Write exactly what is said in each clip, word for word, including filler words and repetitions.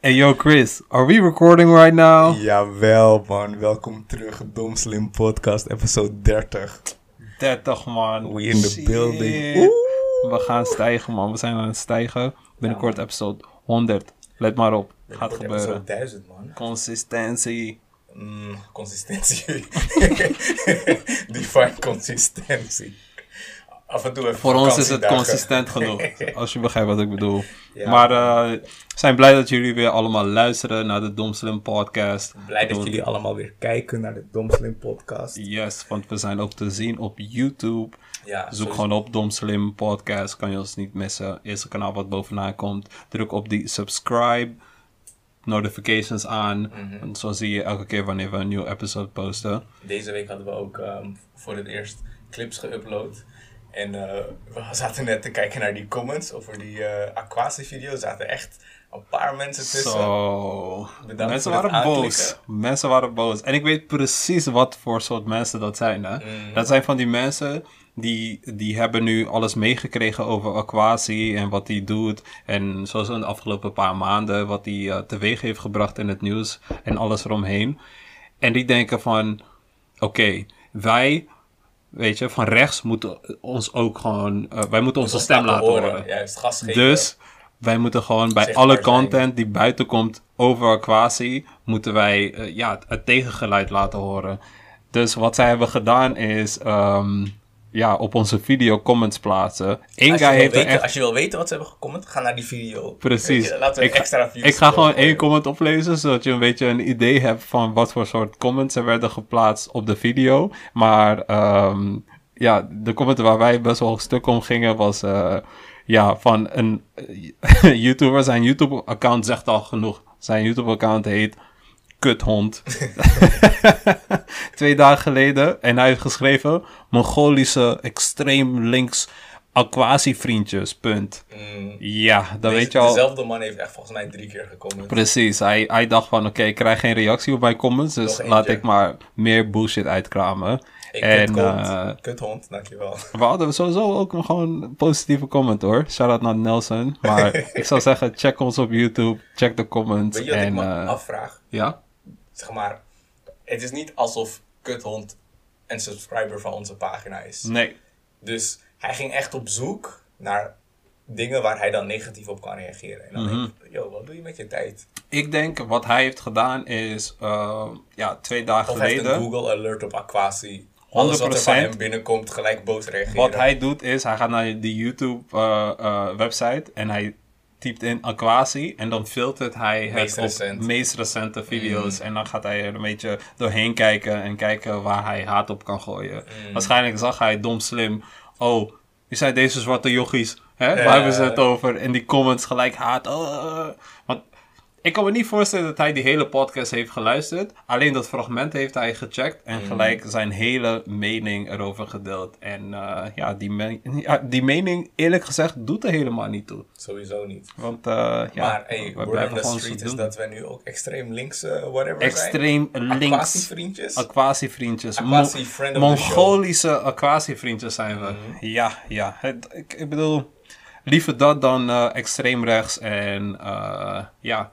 Hey yo Chris, are we recording right now? Jawel man, welkom terug, Dom Slim Podcast, episode dertig. dertig man. We in the Shit. building. Oeh. We gaan stijgen man, we zijn aan het stijgen. Binnenkort ja, episode honderd, let maar op, gaat gebeuren. Episode duizend man. Consistentie. Mm, consistentie. Define consistentie. Af en toe even voor ons is het consistent genoeg, als je begrijpt wat ik bedoel. Ja. Maar we uh, zijn blij dat jullie weer allemaal luisteren naar de Dom Slim Podcast. Blij dat, dat jullie allemaal weer kijken naar de Dom Slim Podcast. Yes, want we zijn ook te zien op YouTube. Ja, Zoek sowieso. gewoon op Dom Slim Podcast, kan je ons niet missen. Eerste kanaal wat bovenaan komt. Druk op die subscribe, notifications aan. Mm-hmm. En zo zie je elke keer wanneer we een nieuwe episode posten. Deze week hadden we ook um, voor het eerst clips geüpload. En uh, we zaten net te kijken naar die comments over die uh, Aquasi-video. Zaten echt een paar mensen tussen. Zo. Bedankt mensen waren aanklikken. boos. Mensen waren boos. En ik weet precies wat voor soort mensen dat zijn. Hè? Mm. Dat zijn van die mensen die, die hebben nu alles meegekregen over Aquasi en wat hij doet. En zoals in de afgelopen paar maanden wat hij uh, teweeg heeft gebracht in het nieuws en alles eromheen. En die denken van, oké, okay, wij... Weet je, van rechts moeten ons ook gewoon... Uh, wij moeten onze stem laten horen. horen. Juist, gas geven. Dus wij moeten gewoon bij alle content zijn. die buiten komt over Aquasi... moeten wij uh, ja, het tegengeluid laten horen. Dus wat zij hebben gedaan is... Um, ja, op onze video comments plaatsen. Eén guy heeft weten, echt... Als je wil weten wat ze hebben gecomment, ga naar die video. Precies. Je, laten we ik, extra views ik ga gewoon horen. één comment oplezen, zodat je een beetje een idee hebt van wat voor soort comments er werden geplaatst op de video. Maar um, ja, de comment waar wij best wel een stuk om gingen was uh, ja, van een YouTuber. Zijn YouTube-account zegt al genoeg. Zijn YouTube-account heet... Kuthond. Twee dagen geleden. En hij heeft geschreven... Mongolische extreem links... Aquasi-vriendjes, punt. Mm. Ja, dan Deze, weet je al... Dezelfde man heeft echt volgens mij drie keer gecomment. Precies, hij, hij dacht van... Oké, okay, ik krijg geen reactie op mijn comments... dus laat ik maar meer bullshit uitkramen. Hey, en uh, Kuthond, dankjewel. We hadden sowieso ook gewoon een positieve comment hoor. Shout-out naar Nelson. Maar ik zou zeggen, check ons op YouTube. Check de comments. Weet je wat en, ik me uh, afvraag? Ja? Zeg maar, het is niet alsof Kuthond een subscriber van onze pagina is. Nee. Dus... Hij ging echt op zoek naar dingen waar hij dan negatief op kan reageren. En dan mm-hmm. denk ik, yo, wat doe je met je tijd? Ik denk, wat hij heeft gedaan is, uh, ja, twee dagen of geleden... Of hij heeft een Google Alert op Aquasi. honderd procent Alles wat er van hem binnenkomt, gelijk boos reageren. Wat hij doet is, hij gaat naar die YouTube uh, uh, website en hij typt in Aquasi. En dan filtert hij het meest op recent. meest recente video's. Mm. En dan gaat hij er een beetje doorheen kijken en kijken waar hij haat op kan gooien. Mm. Waarschijnlijk zag hij Dom Slim... Oh, je zei deze zwarte jochies. Hè? Uh, Waar hebben ze het over? En die comments gelijk haat. Uh. Want ik kan me niet voorstellen dat hij die hele podcast heeft geluisterd. Alleen dat fragment heeft hij gecheckt. En mm. gelijk zijn hele mening erover gedeeld. En uh, ja, die me- ja, die mening eerlijk gezegd doet er helemaal niet toe. Sowieso niet. Want uh, ja, maar hey, we blijven gewoon zo doen. Is dat wij nu ook extreem links uh, whatever extreem zijn. Extreem links. Aquasi-vriendjes. Aquasi-vriendjes. Aquasi-friend Mo- of the show. Mongolische Aquasi-vriendjes zijn we. Mm. Ja, ja. Het, ik, ik bedoel, liever dat dan uh, extreem rechts en uh, ja...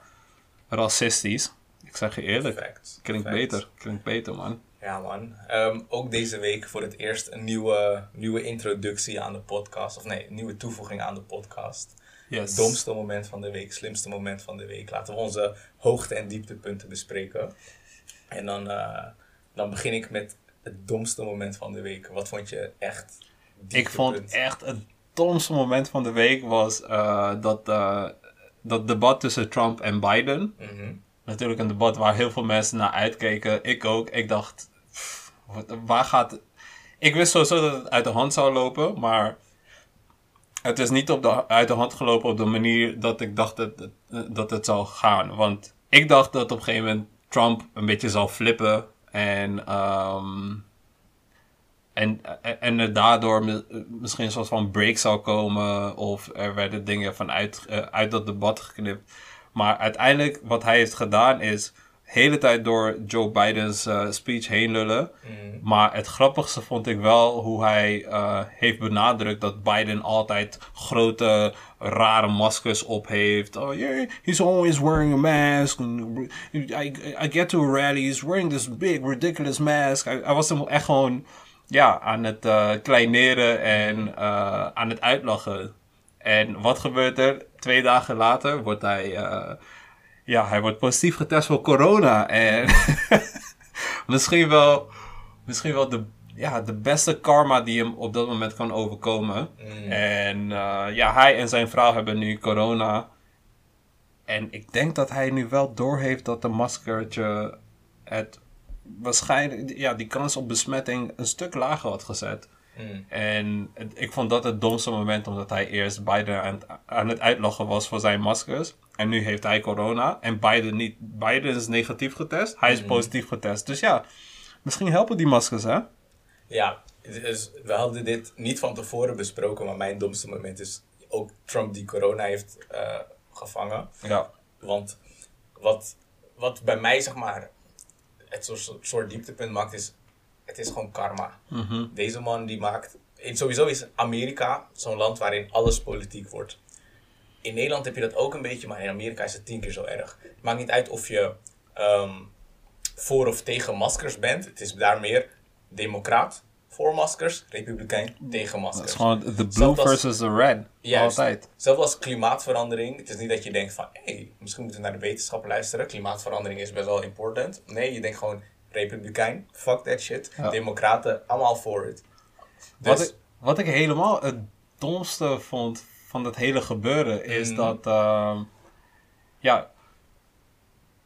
racistisch. Ik zeg je eerlijk. Perfect. Klinkt Perfect. beter. Klinkt beter, man. Ja, man. Um, ook deze week voor het eerst een nieuwe, nieuwe introductie aan de podcast. Of nee, een nieuwe toevoeging aan de podcast. Yes. Domste moment van de week, slimste moment van de week. Laten we onze hoogte- en dieptepunten bespreken. En dan, uh, dan begin ik met het domste moment van de week. Wat vond je echt dieptepunt? Ik vond echt het domste moment van de week was uh, dat... Uh, Dat debat tussen Trump en Biden. Mm-hmm. Natuurlijk een debat waar heel veel mensen naar uitkeken. Ik ook. Ik dacht... Pff, waar gaat... Ik wist sowieso dat het uit de hand zou lopen. Maar het is niet op de, uit de hand gelopen op de manier dat ik dacht dat, dat het zou gaan. Want ik dacht dat op een gegeven moment Trump een beetje zou flippen. En... Um, En, en er daardoor misschien een soort van break zou komen. Of er werden dingen vanuit uit dat debat geknipt. Maar uiteindelijk wat hij heeft gedaan is... hele tijd door Joe Biden's uh, speech heen lullen. Mm. Maar het grappigste vond ik wel hoe hij uh, heeft benadrukt dat Biden altijd grote, rare maskers op heeft. Oh yeah, he's always wearing a mask. I, I get to a rally, he's wearing this big, ridiculous mask. Hij, hij was hem echt gewoon ja, aan het uh, kleineren en uh, aan het uitlachen. En wat gebeurt er? Twee dagen later wordt hij... Uh, Ja, hij wordt positief getest voor corona. En misschien wel, misschien wel de, ja, de beste karma die hem op dat moment kan overkomen. Mm. En uh, ja, hij en zijn vrouw hebben nu corona. En ik denk dat hij nu wel doorheeft dat de maskertje het waarschijnlijk, ja, die kans op besmetting een stuk lager had gezet. Mm. En ik vond dat het domste moment, omdat hij eerst Biden aan het, aan het uitlachen was voor zijn maskers. En nu heeft hij corona. En Biden niet. Biden is negatief getest. Hij is mm. positief getest. Dus ja, misschien helpen die maskers, hè? Ja, dus we hadden dit niet van tevoren besproken. Maar mijn domste moment is ook Trump die corona heeft uh, gevangen. Ja. Want wat, wat bij mij, zeg maar, het soort, soort dieptepunt maakt is... Het is gewoon karma. Mm-hmm. Deze man die maakt... Sowieso is Amerika zo'n land waarin alles politiek wordt. In Nederland heb je dat ook een beetje, maar in Amerika is het tien keer zo erg. Het maakt niet uit of je um, voor of tegen maskers bent. Het is daar meer democraat voor maskers, republikein tegen maskers. Het is gewoon the blue versus the red. Ja, altijd. Zelfs als klimaatverandering. Het is niet dat je denkt van, hé, hey, misschien moeten we naar de wetenschap luisteren. Klimaatverandering is best wel important. Nee, je denkt gewoon, republikein, fuck that shit. Ja. Democraten, allemaal voor het. Dus... Wat, wat ik helemaal het domste vond... van dat hele gebeuren is mm. dat uh, ja,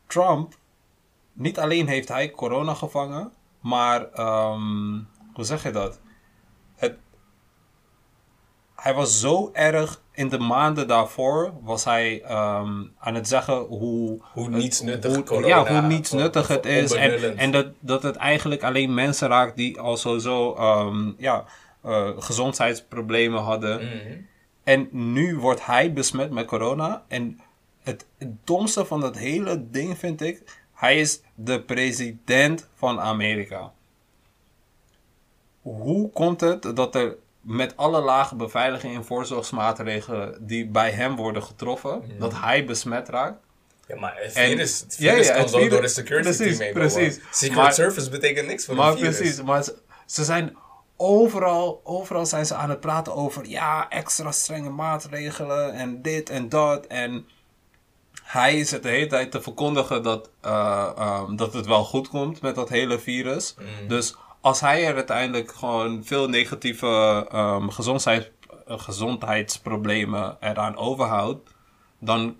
Trump, niet alleen heeft hij corona gevangen, maar um, hoe zeg je dat? Het, hij was zo erg in de maanden daarvoor was hij um, aan het zeggen hoe, hoe niets nuttig hoe, corona, ja, hoe niets nuttig het is en, en dat, dat het eigenlijk alleen mensen raakt die al sowieso um, ja, uh, gezondheidsproblemen hadden. Mm. En nu wordt hij besmet met corona. En het domste van dat hele ding vind ik... Hij is de president van Amerika. Hoe komt het dat er met alle lage beveiliging en voorzorgsmaatregelen... die bij hem worden getroffen, ja. dat hij besmet raakt? Ja, maar het virus, en, het virus ja, ja, kan zo door de security precies, team mee. Precies. Secret maar, service betekent niks voor maar een virus. Precies, maar ze, ze zijn... Overal, overal zijn ze aan het praten over... ja, extra strenge maatregelen... en dit en dat. En hij zit de hele tijd te verkondigen... dat, uh, um, dat het wel goed komt... met dat hele virus. Mm. Dus als hij er uiteindelijk... gewoon veel negatieve... Um, gezondheid, gezondheidsproblemen... eraan overhoudt... dan...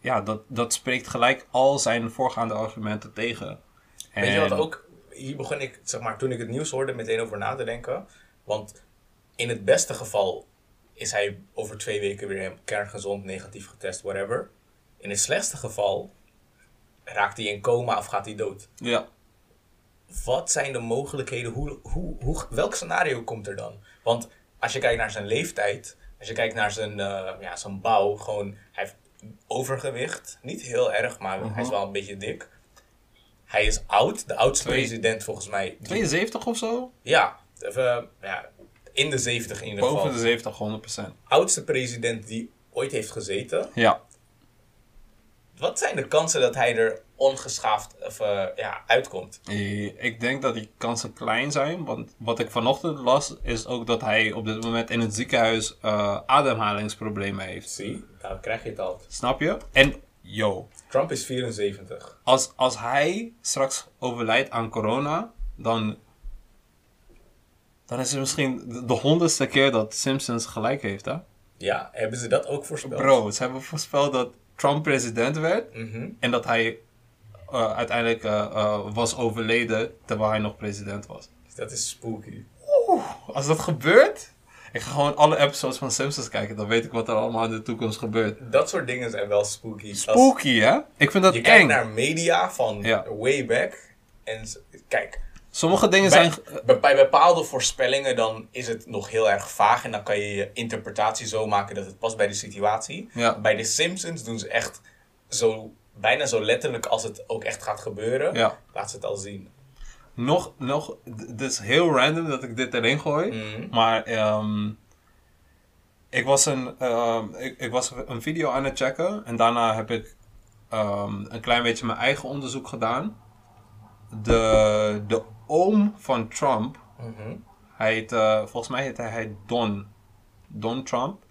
ja, dat, dat spreekt gelijk... al zijn voorgaande argumenten tegen. Weet je wat ook... Hier begon ik, zeg maar, toen ik het nieuws hoorde, meteen over na te denken. Want in het beste geval is hij over twee weken weer kerngezond, negatief getest, whatever. In het slechtste geval raakt hij in coma of gaat hij dood. Ja. Wat zijn de mogelijkheden? Hoe, hoe, hoe, welk scenario komt er dan? Want als je kijkt naar zijn leeftijd, als je kijkt naar zijn, uh, ja, zijn bouw, gewoon, hij heeft overgewicht. Niet heel erg, maar uh-huh. hij is wel een beetje dik. Hij is oud, de oudste Twee, president volgens mij. tweeënzeventig of zo? Ja, uh, ja, in de zeventig in ieder geval. Boven de zeventig, honderd procent. Oudste president die ooit heeft gezeten. Ja. Wat zijn de kansen dat hij er ongeschaafd of, uh, ja, uitkomt? Ik denk dat die kansen klein zijn. Want wat ik vanochtend las is ook dat hij op dit moment in het ziekenhuis uh, ademhalingsproblemen heeft. Zie, daar krijg je het al. Snap je? En... Yo. Trump is vierenzeventig. Als, als hij straks overlijdt aan corona, dan, dan is het misschien de honderdste keer dat Simpsons gelijk heeft, hè? Ja, hebben ze dat ook voorspeld? Bro, ze hebben voorspeld dat Trump president werd mm-hmm. en dat hij uh, uiteindelijk uh, uh, was overleden terwijl hij nog president was. Dat is spooky. Oeh, als dat gebeurt... Ik ga gewoon alle episodes van Simpsons kijken. Dan weet ik wat er allemaal in de toekomst gebeurt. Dat soort dingen zijn wel spooky. Spooky, hè? Ik vind dat eng. Je kijkt naar media van ja. way back. En kijk. Sommige dingen bij, zijn... Bij, bij bepaalde voorspellingen dan is het nog heel erg vaag. En dan kan je je interpretatie zo maken dat het past bij de situatie. Ja. Bij de Simpsons doen ze echt zo bijna zo letterlijk als het ook echt gaat gebeuren, ja. laat ze het al zien. Nog, nog, het is heel random dat ik dit erin gooi, mm. maar um, ik, was een, uh, ik, ik was een video aan het checken en daarna heb ik um, een klein beetje mijn eigen onderzoek gedaan. De, de oom van Trump, mm-hmm. hij heet, uh, volgens mij heet hij Don, Don Trump.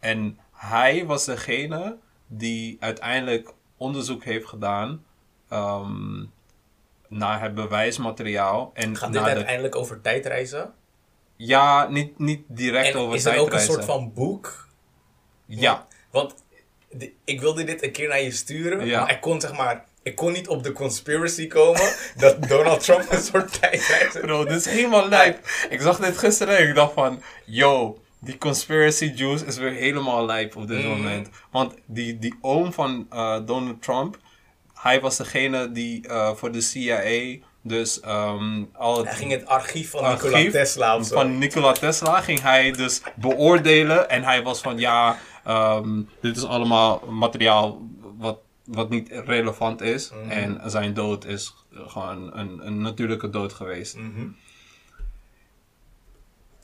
En hij was degene die uiteindelijk onderzoek heeft gedaan um, naar het bewijsmateriaal. En gaat dit de... uiteindelijk over tijdreizen? Ja, niet, niet direct en over is tijdreizen. Is er ook een soort van boek? Ja. Want, want ik wilde dit een keer naar je sturen, ja. maar ik kon zeg maar... Ik kon niet op de conspiracy komen dat Donald Trump een soort tijdreizer... Bro, dit is helemaal lijp. Ik zag dit gisteren en ik dacht van... Yo, die conspiracy juice is weer helemaal lijp op dit mm. moment. Want die, die oom van uh, Donald Trump... Hij was degene die uh, voor de C I A... Dus um, al het... Hij ging het archief van archief Nikola Tesla of zo. Van Nikola Tesla ging hij dus beoordelen. En hij was van... Ja, um, dit is allemaal materiaal wat... Wat niet relevant is. Mm-hmm. En zijn dood is gewoon een, een natuurlijke dood geweest. Mm-hmm.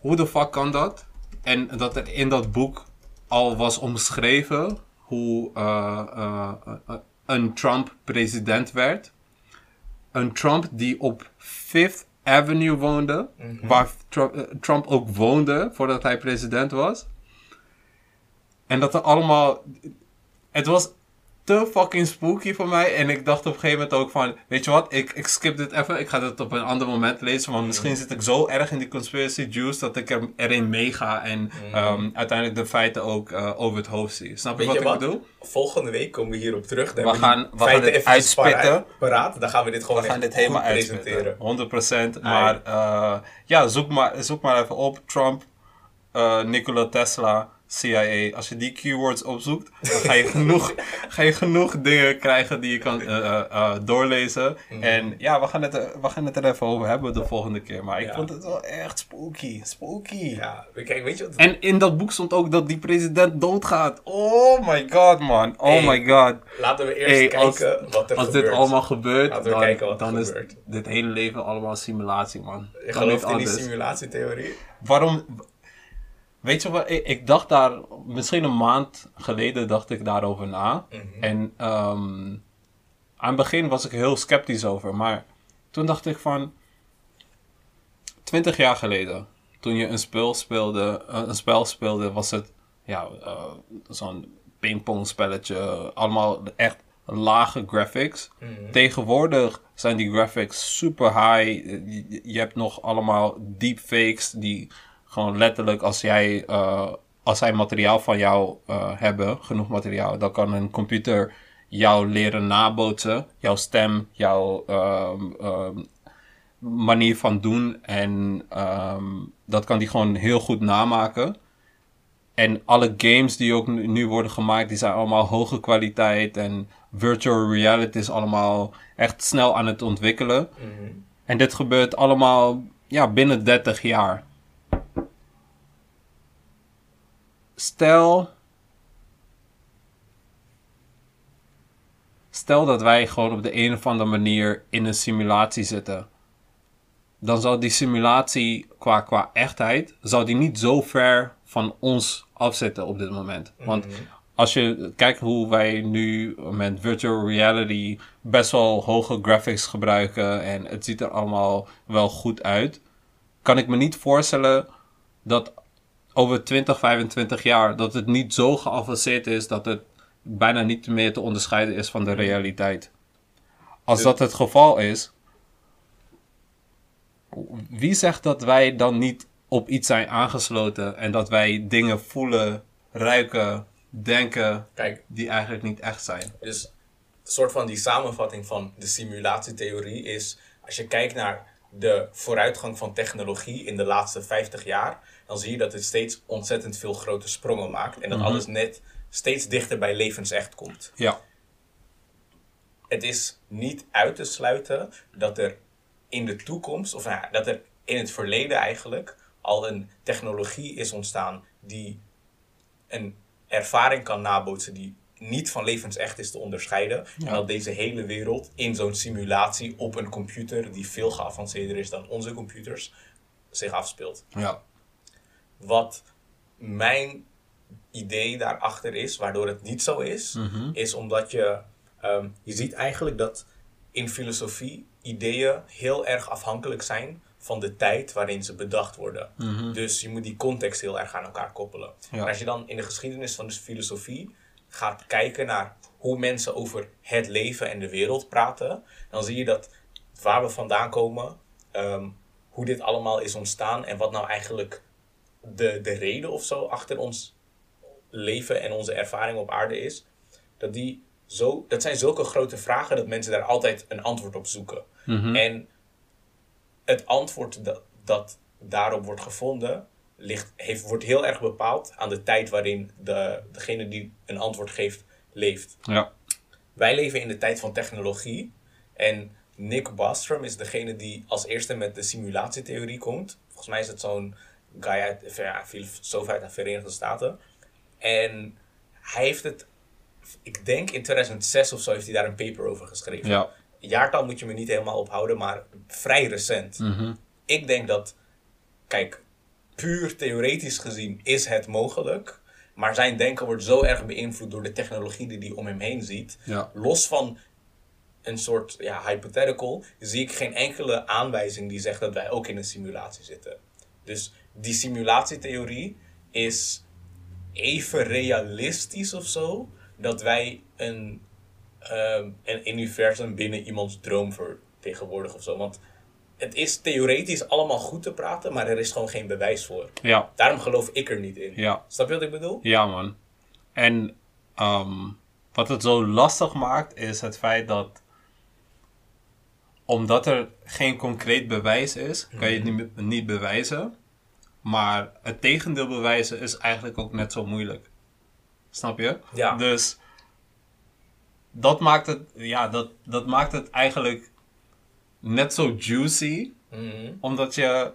Hoe de fuck kan dat? En dat er in dat boek al was omschreven hoe uh, uh, uh, een Trump president werd. Een Trump die op Fifth Avenue woonde. Mm-hmm. Waar Trump, uh, Trump ook woonde voordat hij president was. En dat er allemaal... Het was... te fucking spooky voor mij. En ik dacht op een gegeven moment ook van... Weet je wat? Ik, ik skip dit even. Ik ga dit op een ander moment lezen. Want misschien zit ik zo erg in die conspiracy juice... dat ik er, erin meega. En mm. um, uiteindelijk de feiten ook uh, over het hoofd zie. Snap weet je wat, wat ik bedoel? Volgende week komen we hierop terug. Dan we gaan, we gaan dit uitspitten. Paraat. Dan gaan we dit gewoon we gaan dit helemaal presenteren. honderd procent. Nee. Maar uh, ja, zoek maar, zoek maar even op. Trump, uh, Nikola Tesla... C I A, als je die keywords opzoekt, dan ga je genoeg, ga je genoeg dingen krijgen die je kan uh, uh, doorlezen. Mm. En ja, we gaan, het, we gaan het er even over hebben de volgende keer. Maar ik ja. vond het wel echt spooky, spooky. Ja, kijk, weet je wat... En in dat boek stond ook dat die president doodgaat. Oh my god, man. Oh hey, my god. Laten we eerst hey, kijken als, wat er als gebeurt. Als dit allemaal gebeurt, laten we dan, kijken wat er dan gebeurt. Is dit hele leven allemaal simulatie, man. Je gelooft in die simulatietheorie? Waarom... Weet je wat, ik, ik dacht daar, misschien een maand geleden dacht ik daarover na. Mm-hmm. En um, aan het begin was ik heel sceptisch over. Maar toen dacht ik van, twintig jaar geleden, toen je een spel speelde, een spel speelde was het ja, uh, zo'n pingpong spelletje. Allemaal echt lage graphics. Mm-hmm. Tegenwoordig zijn die graphics super high. Je, je hebt nog allemaal deepfakes die... Gewoon letterlijk, als, jij, uh, als zij materiaal van jou uh, hebben, genoeg materiaal, dan kan een computer jou leren nabootsen. Jouw stem, jouw um, um, manier van doen. En um, dat kan die gewoon heel goed namaken. En alle games die ook nu worden gemaakt, die zijn allemaal hoge kwaliteit. En virtual reality is allemaal echt snel aan het ontwikkelen. Mm-hmm. En dit gebeurt allemaal ja, binnen dertig jaar. Stel, stel dat wij gewoon op de een of andere manier in een simulatie zitten. Dan zal die simulatie qua, qua echtheid, zal die niet zo ver van ons afzitten op dit moment. Want als je kijkt hoe wij nu met virtual reality best wel hoge graphics gebruiken en het ziet er allemaal wel goed uit. Kan ik me niet voorstellen dat... over twintig, vijfentwintig jaar, dat het niet zo geavanceerd is dat het bijna niet meer te onderscheiden is van de realiteit. Als dat het geval is, wie zegt dat wij dan niet op iets zijn aangesloten en dat wij dingen voelen, ruiken, denken, kijk, die eigenlijk niet echt zijn? Dus een soort van die samenvatting van de simulatietheorie is, als je kijkt naar de vooruitgang van technologie in de laatste vijftig jaar, dan zie je dat het steeds ontzettend veel grote sprongen maakt. En dat mm-hmm. alles net steeds dichter bij levensecht komt. Ja. Het is niet uit te sluiten dat er in de toekomst, of nou, dat er in het verleden eigenlijk, al een technologie is ontstaan die een ervaring kan nabootsen die niet van levensecht is te onderscheiden. Ja. En dat deze hele wereld in zo'n simulatie op een computer die veel geavanceerder is dan onze computers zich afspeelt. Ja. Wat mijn idee daarachter is, waardoor het niet zo is, mm-hmm. is omdat je... Um, je ziet eigenlijk dat in filosofie ideeën heel erg afhankelijk zijn van de tijd waarin ze bedacht worden. Mm-hmm. Dus je moet die context heel erg aan elkaar koppelen. Ja. En als je dan in de geschiedenis van de filosofie gaat kijken naar hoe mensen over het leven en de wereld praten, dan zie je dat waar we vandaan komen, um, hoe dit allemaal is ontstaan en wat nou eigenlijk de, de reden of zo achter ons leven en onze ervaring op aarde is, dat die zo, dat zijn zulke grote vragen dat mensen daar altijd een antwoord op zoeken. Mm-hmm. En het antwoord dat, dat daarop wordt gevonden, ligt, heeft, wordt heel erg bepaald aan de tijd waarin de, degene die een antwoord geeft, leeft. Ja. Wij leven in de tijd van technologie. En Nick Bostrom is degene die als eerste met de simulatietheorie komt. Volgens mij is het zo'n guy uit, ja, filosoof uit de Verenigde Staten. En hij heeft het, ik denk in tweeduizend zes of zo heeft hij daar een paper over geschreven. Ja. Jaartal moet je me niet helemaal ophouden, maar vrij recent. Mm-hmm. Ik denk dat, kijk, puur theoretisch gezien is het mogelijk, maar zijn denken wordt zo erg beïnvloed door de technologie die hij om hem heen ziet. Ja. Los van een soort ja, hypothetical, zie ik geen enkele aanwijzing die zegt dat wij ook in een simulatie zitten. Dus die simulatietheorie is even realistisch of zo, dat wij een, uh, een universum binnen iemands droom vertegenwoordigen of zo. Want het is theoretisch allemaal goed te praten, maar er is gewoon geen bewijs voor. Ja. Daarom geloof ik er niet in. Ja. Snap je wat ik bedoel? Ja, man. En um, wat het zo lastig maakt, is het feit dat omdat er geen concreet bewijs is, kan je het niet, be- niet bewijzen. Maar het tegendeel bewijzen is eigenlijk ook net zo moeilijk. Snap je? Ja. Dus dat maakt het, ja, dat, dat maakt het eigenlijk net zo juicy. Mm-hmm. Omdat je,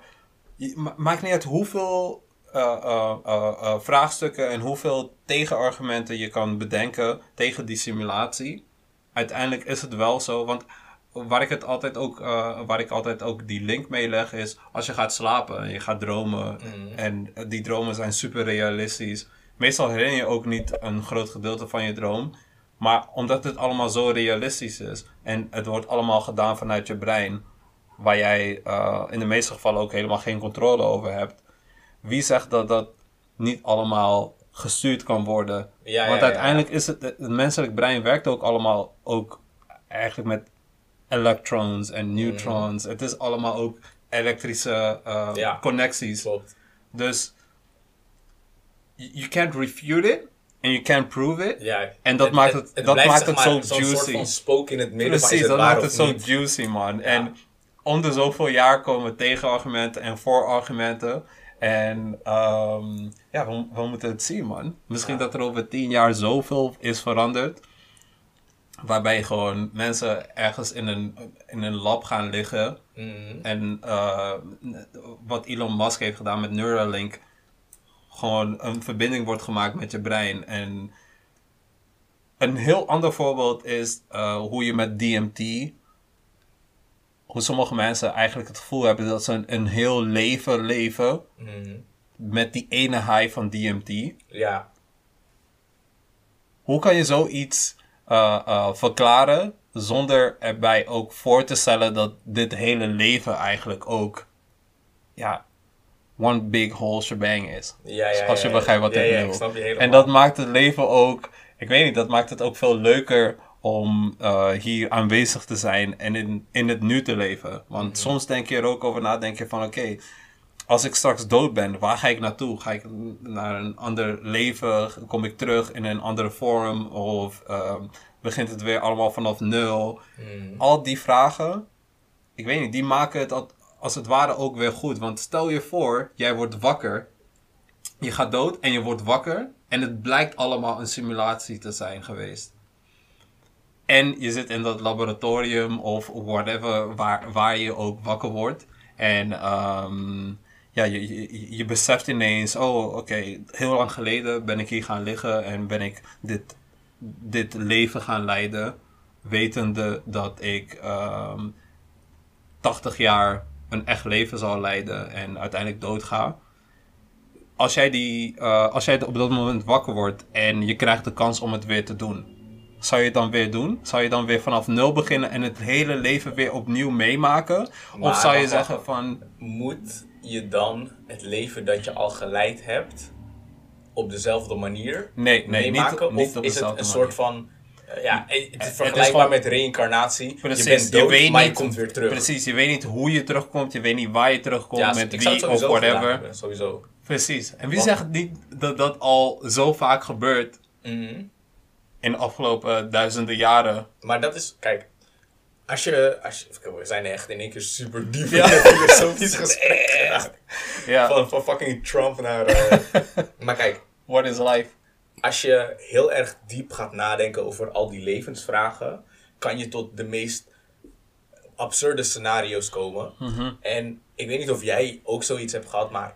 je ma- maakt niet uit hoeveel uh, uh, uh, uh, vraagstukken en hoeveel tegenargumenten je kan bedenken tegen die simulatie. Uiteindelijk is het wel zo, want waar ik, het altijd ook, uh, waar ik altijd ook die link mee leg is, als je gaat slapen en je gaat dromen mm-hmm. en die dromen zijn super realistisch. Meestal herinner je ook niet een groot gedeelte van je droom. Maar omdat het allemaal zo realistisch is. En het wordt allemaal gedaan vanuit je brein. Waar jij uh, in de meeste gevallen ook helemaal geen controle over hebt. Wie zegt dat dat niet allemaal gestuurd kan worden? Ja, Want ja, uiteindelijk ja. is het... Het menselijk brein werkt ook allemaal ook eigenlijk met electrons en neutrons. Mm. Het is allemaal ook elektrische uh, ja, connecties. Klopt. Dus... You can't refute it. En you can't prove it. Ja, en dat het, maakt het, het, dat maakt zeg maar het zo juicy. Zo'n soort van spook in het midden. Precies, het dat maakt het zo niet? Juicy, man. Ja. En om de zoveel jaar komen tegenargumenten en voorargumenten. En um, ja, we, we moeten het zien, man. Misschien ja. dat er over tien jaar zoveel is veranderd. Waarbij gewoon mensen ergens in een, in een lab gaan liggen. Mm. En uh, wat Elon Musk heeft gedaan met Neuralink... Gewoon een verbinding wordt gemaakt met je brein. En een heel ander voorbeeld is uh, hoe je met D M T... Hoe sommige mensen eigenlijk het gevoel hebben dat ze een, een heel leven leven... Mm. Met die ene high van D M T. Ja. Hoe kan je zoiets uh, uh, verklaren zonder erbij ook voor te stellen dat dit hele leven eigenlijk ook... Ja... One big whole shebang is. Ja, ja, als je ja, begrijpt wat ja, ik bedoel. Ja, ik snap je helemaal. En dat maakt het leven ook... Ik weet niet, dat maakt het ook veel leuker... om uh, hier aanwezig te zijn... en in, in het nu te leven. Want mm-hmm. soms denk je er ook over na... denk je van oké... Okay, als ik straks dood ben, waar ga ik naartoe? Ga ik naar een ander leven? Kom ik terug in een andere vorm? Of uh, begint het weer allemaal vanaf nul? Mm. Al die vragen... Ik weet niet, die maken het... Al, als het ware ook weer goed. Want stel je voor, jij wordt wakker. Je gaat dood en je wordt wakker. En het blijkt allemaal een simulatie te zijn geweest. En je zit in dat laboratorium of whatever waar, waar je ook wakker wordt. En um, ja, je, je, je beseft ineens, oh oké, okay, heel lang geleden ben ik hier gaan liggen en ben ik dit dit leven gaan leiden, wetende dat ik um, tachtig jaar een echt leven zal leiden en uiteindelijk doodga. Als jij, die, uh, als jij op dat moment wakker wordt en je krijgt de kans om het weer te doen, zou je het dan weer doen? Zou je dan weer vanaf nul beginnen en het hele leven weer opnieuw meemaken? Maar of zou je zeggen van... Moet je dan het leven dat je al geleid hebt op dezelfde manier nee, nee, meemaken? Niet, niet of is het een manier. soort van... Uh, ja, het is vergelijkbaar het is gewoon, met reïncarnatie. Precies, je bent dood, je weet maar je niet, komt weer terug. Precies, je weet niet hoe je terugkomt, je weet niet waar je terugkomt, ja, met wie of whatever. Hebben, sowieso. Precies. En wie Want, zegt niet dat dat al zo vaak gebeurt mm-hmm. in de afgelopen duizenden jaren? Maar dat is, kijk, als je, als je we zijn echt in één keer super diep in ja. het filosofische gesprek. Ja. Ja. Van, van fucking Trump naar... Uh, maar kijk. What is life? Als je heel erg diep gaat nadenken over al die levensvragen, kan je tot de meest absurde scenario's komen. Mm-hmm. En ik weet niet of jij ook zoiets hebt gehad, maar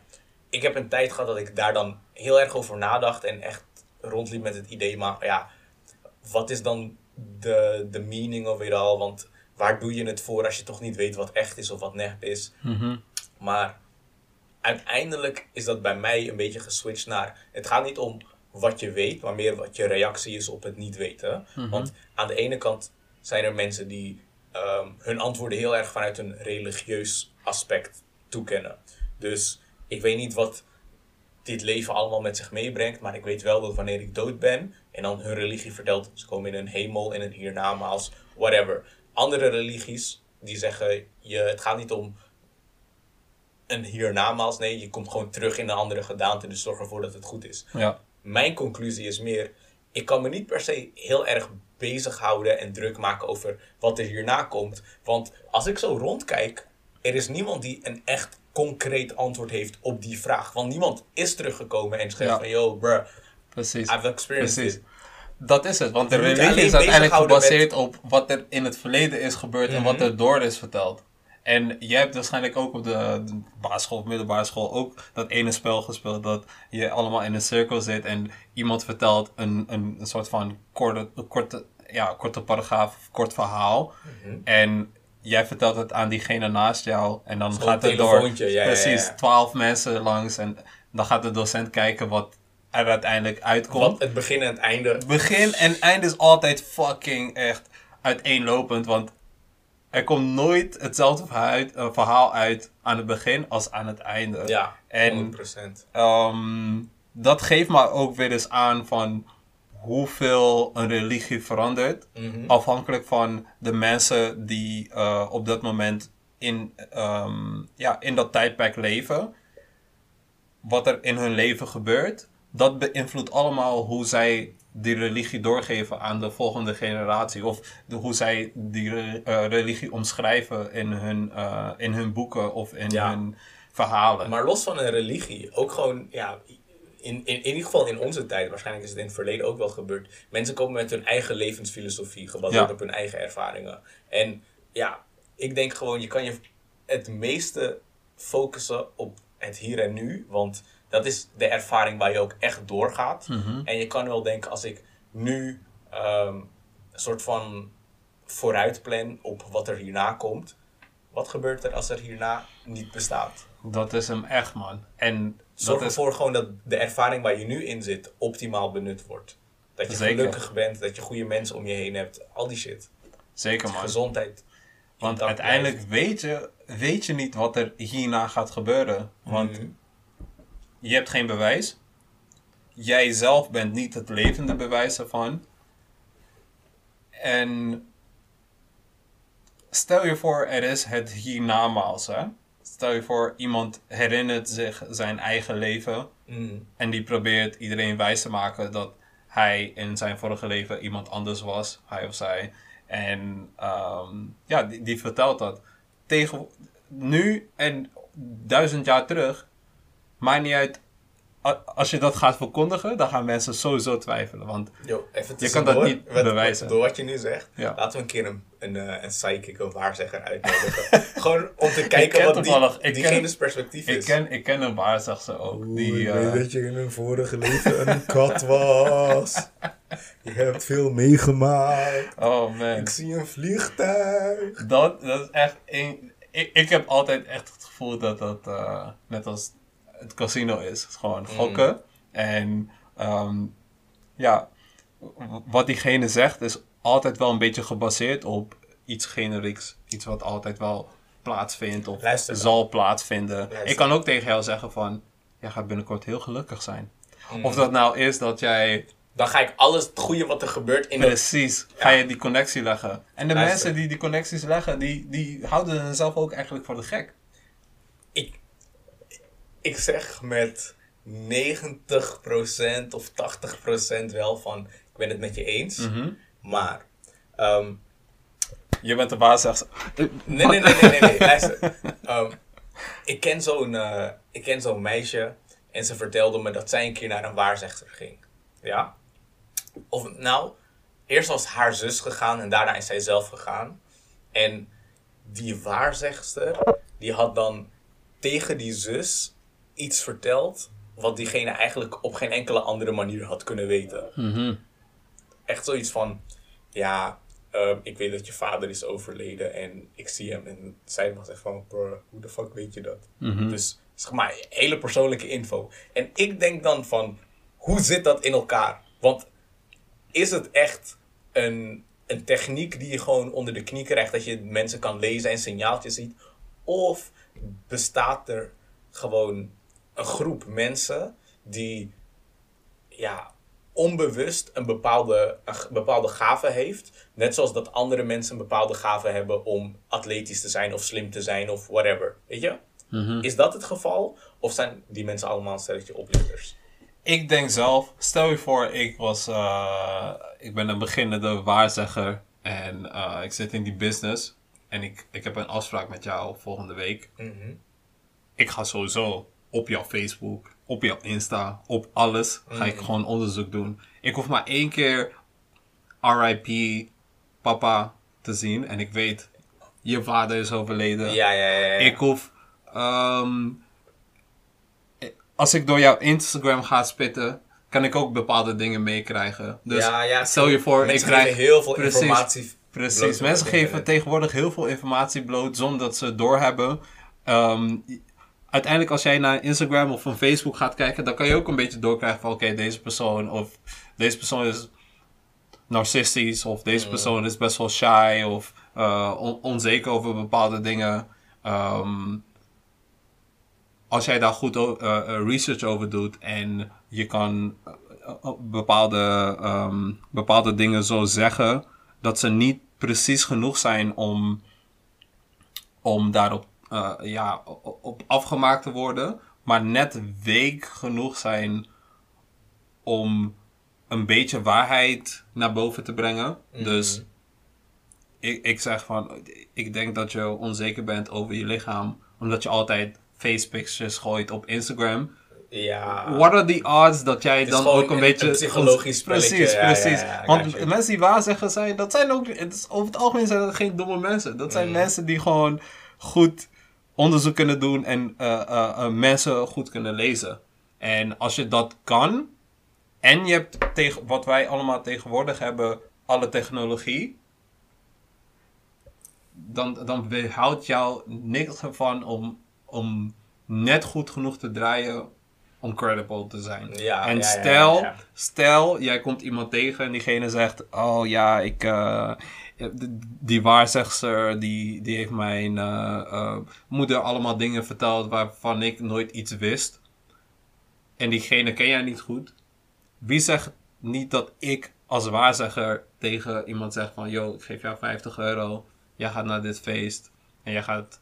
ik heb een tijd gehad dat ik daar dan heel erg over nadacht en echt rondliep met het idee, maar ja, wat is dan de, de meaning of it all? Want waar doe je het voor als je toch niet weet wat echt is of wat nep is? Mm-hmm. Maar uiteindelijk is dat bij mij een beetje geswitcht naar, het gaat niet om wat je weet, maar meer wat je reactie is op het niet weten. Mm-hmm. Want aan de ene kant zijn er mensen die um, hun antwoorden heel erg vanuit een religieus aspect toekennen. Dus ik weet niet wat dit leven allemaal met zich meebrengt, maar ik weet wel dat wanneer ik dood ben, en dan hun religie vertelt, ze komen in een hemel, in een hiernamaals, whatever. Andere religies die zeggen, je, het gaat niet om een hiernamaals, nee, je komt gewoon terug in een andere gedaante, dus zorg ervoor dat het goed is. Ja. Mijn conclusie is meer, ik kan me niet per se heel erg bezighouden en druk maken over wat er hierna komt. Want als ik zo rondkijk, er is niemand die een echt concreet antwoord heeft op die vraag. Want niemand is teruggekomen en schrijft ja. van, yo bruh, Precies. I've experienced Precies. it. Dat is het, want de religie is uiteindelijk gebaseerd met... op wat er in het verleden is gebeurd mm-hmm. en wat er door is verteld. En jij hebt waarschijnlijk ook op de, de basisschool of middelbare school ook dat ene spel gespeeld dat je allemaal in een cirkel zit en iemand vertelt een, een, een soort van korte, korte, ja, korte paragraaf of kort verhaal. Mm-hmm. En jij vertelt het aan diegene naast jou en dan gaat het door. Ja, precies, twaalf ja, ja. mensen langs en dan gaat de docent kijken wat er uiteindelijk uitkomt. Wat het begin en het einde. Begin en einde is altijd fucking echt uiteenlopend, want er komt nooit hetzelfde verhaal uit aan het begin als aan het einde. Ja, honderd procent. En um, dat geeft maar ook weer eens aan van hoeveel een religie verandert. Mm-hmm. Afhankelijk van de mensen die uh, op dat moment in, um, ja, in dat tijdperk leven. Wat er in hun leven gebeurt. Dat beïnvloedt allemaal hoe zij die religie doorgeven aan de volgende generatie. Of de, hoe zij die re, uh, religie omschrijven in hun, uh, in hun boeken of in ja. hun verhalen. Maar los van een religie, ook gewoon, ja, in, in, in ieder geval in onze tijd, waarschijnlijk is het in het verleden ook wel gebeurd. Mensen komen met hun eigen levensfilosofie, gebaseerd ja. op hun eigen ervaringen. En ja, ik denk gewoon, je kan je het meeste focussen op het hier en nu, want dat is de ervaring waar je ook echt doorgaat. Mm-hmm. En je kan wel denken, als ik nu um, een soort van vooruit plan op wat er hierna komt. Wat gebeurt er als er hierna niet bestaat? Dat is hem echt, man. En zorg dat ervoor is... gewoon dat de ervaring waar je nu in zit optimaal benut wordt. Dat je Zeker. gelukkig bent, dat je goede mensen om je heen hebt. Al die shit. Zeker, man. Gezondheid. Want uiteindelijk weet je, weet je niet wat er hierna gaat gebeuren. Want... Mm. Je hebt geen bewijs. Jij zelf bent niet het levende bewijs ervan. En stel je voor, er is het hiernamaals. Hè? Stel je voor, iemand herinnert zich zijn eigen leven. Mm. En die probeert iedereen wijs te maken dat hij in zijn vorige leven iemand anders was. Hij of zij. En um, ja, die, die vertelt dat. Tegen nu en duizend jaar terug... Maakt niet uit als je dat gaat verkondigen, dan gaan mensen sowieso twijfelen. Want yo, even je kan dat door, niet wat, bewijzen. Door wat je nu zegt, ja. Laten we een keer een, een, een, een psychic, een waarzegger uitnodigen. Gewoon om te kijken wat die, diegene's perspectief is. Ik ken, ik ken een waarzegger ook. Oeh, die, uh... ik weet dat je in een vorige leven een kat was. Je hebt veel meegemaakt. Oh man. Ik zie een vliegtuig. Dat, dat is echt een... Ik, ik heb altijd echt het gevoel dat dat uh, net als... het casino is. Gewoon gokken. Mm. En um, ja, wat diegene zegt is altijd wel een beetje gebaseerd op iets generieks. Iets wat altijd wel plaatsvindt of Luister zal dan. plaatsvinden. Luister. Ik kan ook tegen jou zeggen van, jij gaat binnenkort heel gelukkig zijn. Mm. Of dat nou is dat jij... Dan ga ik alles het goede wat er gebeurt in Precies. De... Ga je die connectie leggen. En de Luister. mensen die die connecties leggen, die, die houden zichzelf ook eigenlijk voor de gek. Ik... Ik zeg met negentig procent of tachtig procent wel van... Ik ben het met je eens. Mm-hmm. Maar... Um, je bent de baas. Als... Nee, nee, nee, nee, nee, nee. Luister. Um, ik ken zo'n, uh, ik ken zo'n meisje. En ze vertelde me dat zij een keer naar een waarzegster ging. Ja? Of nou... Eerst was haar zus gegaan en daarna is zij zelf gegaan. En die waarzegster... Die had dan... tegen die zus iets verteld wat diegene eigenlijk op geen enkele andere manier had kunnen weten. Mm-hmm. Echt zoiets van, ja, uh, ik weet dat je vader is overleden en ik zie hem. En zij was echt van, bro, hoe de fuck weet je dat? Mm-hmm. Dus zeg maar, hele persoonlijke info. En ik denk dan van, hoe zit dat in elkaar? Want is het echt een, een techniek die je gewoon onder de knie krijgt, dat je mensen kan lezen en signaaltjes ziet? Of... bestaat er gewoon een groep mensen die ja, onbewust een bepaalde, een bepaalde gave heeft. Net zoals dat andere mensen een bepaalde gave hebben om atletisch te zijn of slim te zijn of whatever. Weet je? Mm-hmm. Is dat het geval? Of zijn die mensen allemaal een stelletje oplichters? Ik denk zelf, stel je voor ik was, uh, ik ben een beginnende waarzegger en uh, ik zit in die business... En ik, ik heb een afspraak met jou volgende week. Mm-hmm. Ik ga sowieso op jouw Facebook, op jouw Insta, op alles. Mm-hmm. Ga ik gewoon onderzoek doen. Ik hoef maar één keer R I P papa te zien. En ik weet, je vader is overleden. Ja, ja, ja, ja. Ik hoef... Um, als ik door jouw Instagram ga spitten... kan ik ook bepaalde dingen meekrijgen. Dus ja, ja, stel je voor, ik krijg... heel veel precies, informatie... Precies, bloot mensen geven de... tegenwoordig heel veel informatie bloot zonder dat ze het doorhebben. Um, uiteindelijk als jij naar Instagram of van Facebook gaat kijken, dan kan je ook een beetje doorkrijgen van oké, okay, deze persoon of deze persoon is narcistisch of deze mm. persoon is best wel shy of uh, on- onzeker over bepaalde dingen. Um, als jij daar goed o- uh, research over doet en je kan bepaalde, um, bepaalde dingen zo zeggen... dat ze niet precies genoeg zijn om, om daarop uh, ja, op afgemaakt te worden. Maar net week genoeg zijn om een beetje waarheid naar boven te brengen. Mm. Dus ik, ik zeg van, ik denk dat je onzeker bent over je lichaam. Omdat je altijd facepictures gooit op Instagram. Ja. What are the odds dat jij dan ook een, een beetje... Een psychologisch spelletje. Precies, ja, precies. Ja, ja, ja, want je. mensen die waarzeggen zijn, dat zijn ook... Het is, over het algemeen zijn dat geen domme mensen. Dat zijn mm. mensen die gewoon goed onderzoek kunnen doen en uh, uh, uh, mensen goed kunnen lezen. En als je dat kan, en je hebt tegen, wat wij allemaal tegenwoordig hebben, alle technologie, dan, dan weerhoudt jou niks ervan om, om net goed genoeg te draaien... om credible te zijn. Ja, en ja, stel, ja, ja. stel, jij komt iemand tegen en diegene zegt... Oh ja, ik, uh, die, die waarzegster, die, die heeft mijn uh, uh, moeder allemaal dingen verteld... waarvan ik nooit iets wist. En diegene ken jij niet goed. Wie zegt niet dat ik als waarzegger tegen iemand zeg van... yo, ik geef jou vijftig euro, jij gaat naar dit feest... en jij gaat,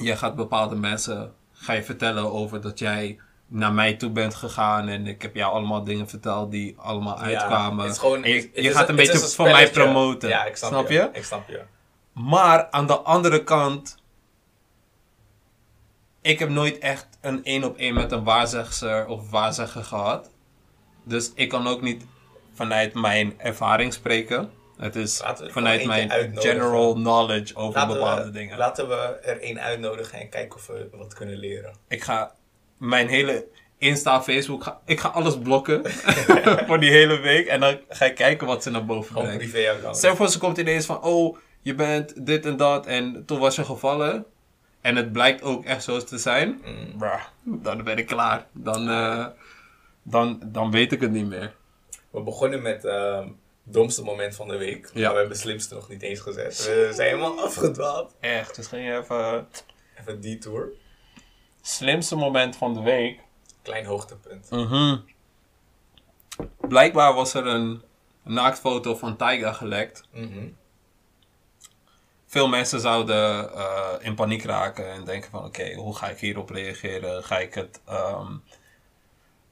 jij gaat bepaalde mensen... ga je vertellen over dat jij... naar mij toe bent gegaan en ik heb jou allemaal dingen verteld die allemaal uitkwamen. Ja, gewoon, je je is, gaat een beetje een van mij promoten. Ja, ik snap, snap je? je? Ik snap je. Maar aan de andere kant ik heb nooit echt een één op één met een waarzegster of waarzegger gehad. Dus ik kan ook niet vanuit mijn ervaring spreken. Het is vanuit mijn general knowledge over laten bepaalde we, dingen. Laten we er één uitnodigen en kijken of we wat kunnen leren. Ik ga mijn hele Insta, Facebook, ga, ik ga alles blokken voor die hele week. En dan ga ik kijken wat ze naar boven brengt. Gewoon privé account. Stel voor ze komt ineens van, oh, je bent dit en dat en toen was je gevallen. En het blijkt ook echt zo te zijn. Mm. Brah, dan ben ik klaar. Dan, uh, dan, dan weet ik het niet meer. We begonnen met... Uh... domste moment van de week. Ja. Maar we hebben slimste nog niet eens gezet. We zijn helemaal afgedwaald. Echt, dus ging je even... Even detour. Slimste moment van de week. Klein hoogtepunt. Mm-hmm. Blijkbaar was er een naaktfoto van Tyga gelekt. Mm-hmm. Veel mensen zouden uh, in paniek raken en denken van... Oké, okay, hoe ga ik hierop reageren? Ga ik het... Um,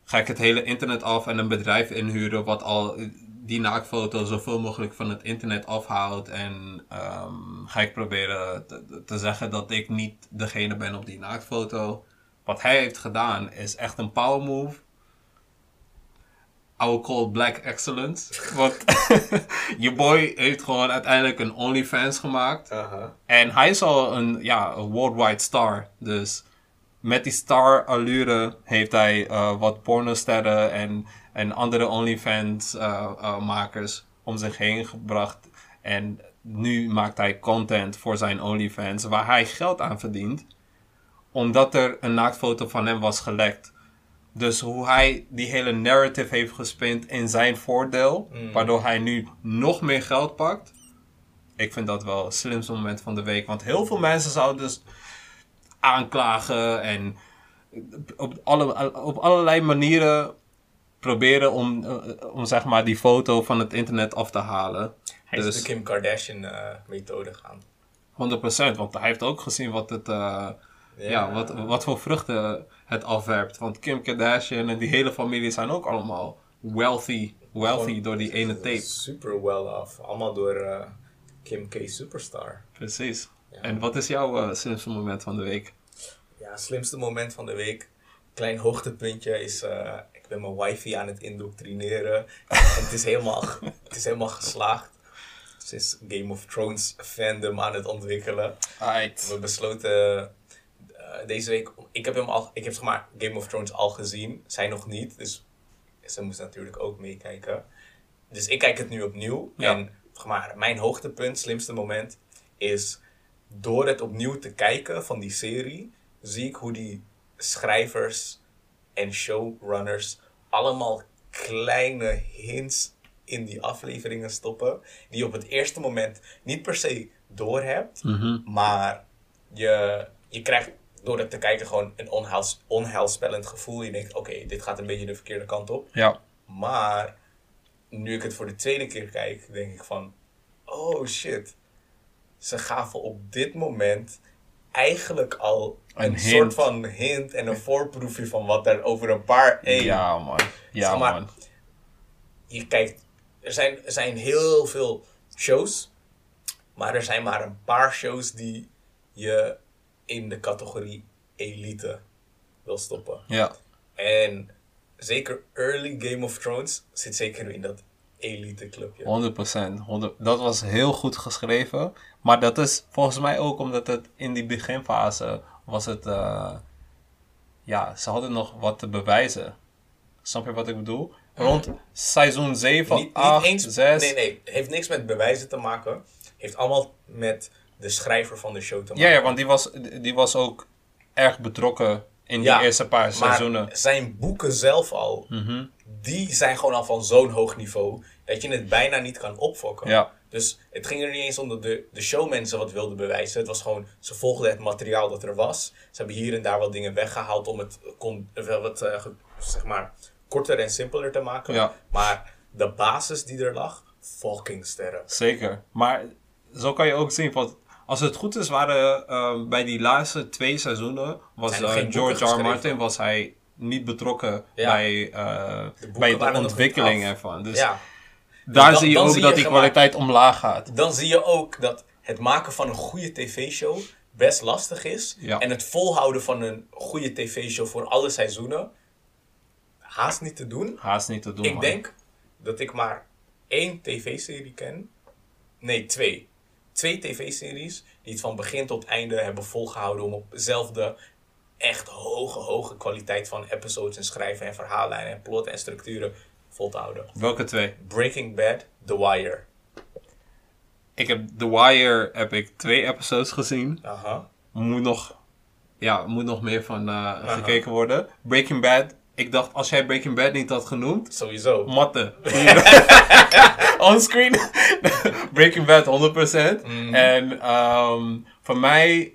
ga ik het hele internet af en een bedrijf inhuren wat al... die naaktfoto zoveel mogelijk van het internet afhoudt. En um, ga ik proberen te, te zeggen dat ik niet degene ben op die naaktfoto. Wat hij heeft gedaan is echt een power move. I will call black excellence. Want je boy heeft gewoon uiteindelijk een OnlyFans gemaakt. Uh-huh. En hij is al een, ja, een worldwide star. Dus met die star allure heeft hij uh, wat pornosterren en... en andere OnlyFans uh, uh, makers om zich heen gebracht. En nu maakt hij content voor zijn OnlyFans. Waar hij geld aan verdient. Omdat er een naaktfoto van hem was gelekt. Dus hoe hij die hele narrative heeft gespind in zijn voordeel. Mm. Waardoor hij nu nog meer geld pakt. Ik vind dat wel het slimste moment van de week. Want heel veel mensen zouden dus aanklagen. En op, alle, op allerlei manieren... proberen om, om zeg maar die foto van het internet af te halen. Hij dus, is de Kim Kardashian uh, methode gaan. honderd procent, want hij heeft ook gezien wat het, uh, ja. Ja, wat, wat voor vruchten het afwerpt. Want Kim Kardashian en die hele familie zijn ook allemaal wealthy, wealthy gewoon, door die ene tape. Super well off, allemaal door uh, Kim K. Superstar. Precies. Ja. En wat is jouw uh, slimste moment van de week? Ja, slimste moment van de week. Klein hoogtepuntje is... Uh, Ik ben mijn wifey aan het indoctrineren. En het is helemaal, het is helemaal geslaagd. Ze is Game of Thrones fandom aan het ontwikkelen. Right. We besloten uh, deze week... Ik heb, hem al, ik heb zeg maar Game of Thrones al gezien. Zij nog niet. Dus ze moest natuurlijk ook meekijken. Dus ik kijk het nu opnieuw. Ja. En zeg maar, mijn hoogtepunt, slimste moment... is door het opnieuw te kijken van die serie... zie ik hoe die schrijvers... en showrunners allemaal kleine hints in die afleveringen stoppen. Die je op het eerste moment niet per se doorhebt. Mm-hmm. Maar je, je krijgt door het te kijken gewoon een onheils, onheilspellend gevoel. Je denkt, oké, okay, dit gaat een beetje de verkeerde kant op. Ja. Maar nu ik het voor de tweede keer kijk, denk ik van... Oh shit, ze gaven op dit moment... eigenlijk al een, een soort van hint en een voorproefje van wat er over een paar... Hey, ja, man. Ja, zeg maar, man. Je kijkt... Er zijn, er zijn heel veel shows, maar er zijn maar een paar shows die je in de categorie elite wil stoppen. Ja. En zeker early Game of Thrones zit zeker in dat elite clubje. honderd procent. Dat was heel goed geschreven. Maar dat is volgens mij ook omdat het in die beginfase was het... Uh, ja, ze hadden nog wat te bewijzen. Snap je wat ik bedoel? Rond seizoen zeven, acht, zes... Nee, nee. Heeft niks met bewijzen te maken. Heeft allemaal met de schrijver van de show te maken. Ja, ja, want die was, die was ook erg betrokken in die ja, eerste paar seizoenen. Maar zijn boeken zelf al... Mm-hmm. Die zijn gewoon al van zo'n hoog niveau... dat je het bijna niet kan opfokken. Ja. Dus het ging er niet eens om dat de, de showmensen wat wilden bewijzen. Het was gewoon, ze volgden het materiaal dat er was. Ze hebben hier en daar wat dingen weggehaald om het kon, wel wat uh, zeg maar, korter en simpeler te maken. Ja. Maar de basis die er lag, fucking sterren. Zeker. Maar zo kan je ook zien, want als het goed is waren uh, bij die laatste twee seizoenen... was uh, George R R Martin was hij niet betrokken ja. bij, uh, de bij de ontwikkeling ervan. Dus ja. Daar dan, zie je ook zie je dat die kwaliteit omlaag gaat. Dan zie je ook dat het maken van een goede tv-show... best lastig is. Ja. En het volhouden van een goede tv-show voor alle seizoenen. Haast niet te doen. Haast niet te doen, Ik man. denk dat ik maar één tv-serie ken. Nee, twee. Twee tv-series die het van begin tot einde hebben volgehouden om op dezelfde echt hoge, hoge kwaliteit van episodes en schrijven en verhalen en plot en structuren vol te houden. Welke twee? Breaking Bad, The Wire. Ik heb The Wire heb ik twee episodes gezien. Uh-huh. Moet nog, ja, moet nog meer van uh, uh-huh. gekeken worden. Breaking Bad. Ik dacht, als jij Breaking Bad niet had genoemd... Sowieso. Matten. Onscreen. Breaking Bad honderd procent. Mm. En um, voor mij...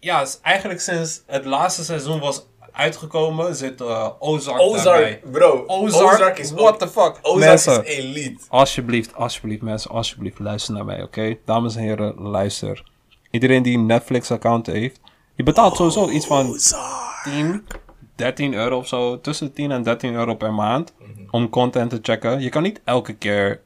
Ja, eigenlijk sinds het laatste seizoen was uitgekomen... zit uh, Ozark, Ozark daarbij. Bro, Ozark, Ozark is... What the fuck? Ozark mensen, is elite. Alsjeblieft, alsjeblieft mensen. Alsjeblieft, luister naar mij, oké? Okay? Dames en heren, luister. Iedereen die een Netflix-account heeft... Je betaalt sowieso iets van... Ozark. tien, dertien euro of zo, tussen tien en dertien euro per maand, mm-hmm. om content te checken. Je kan niet elke keer,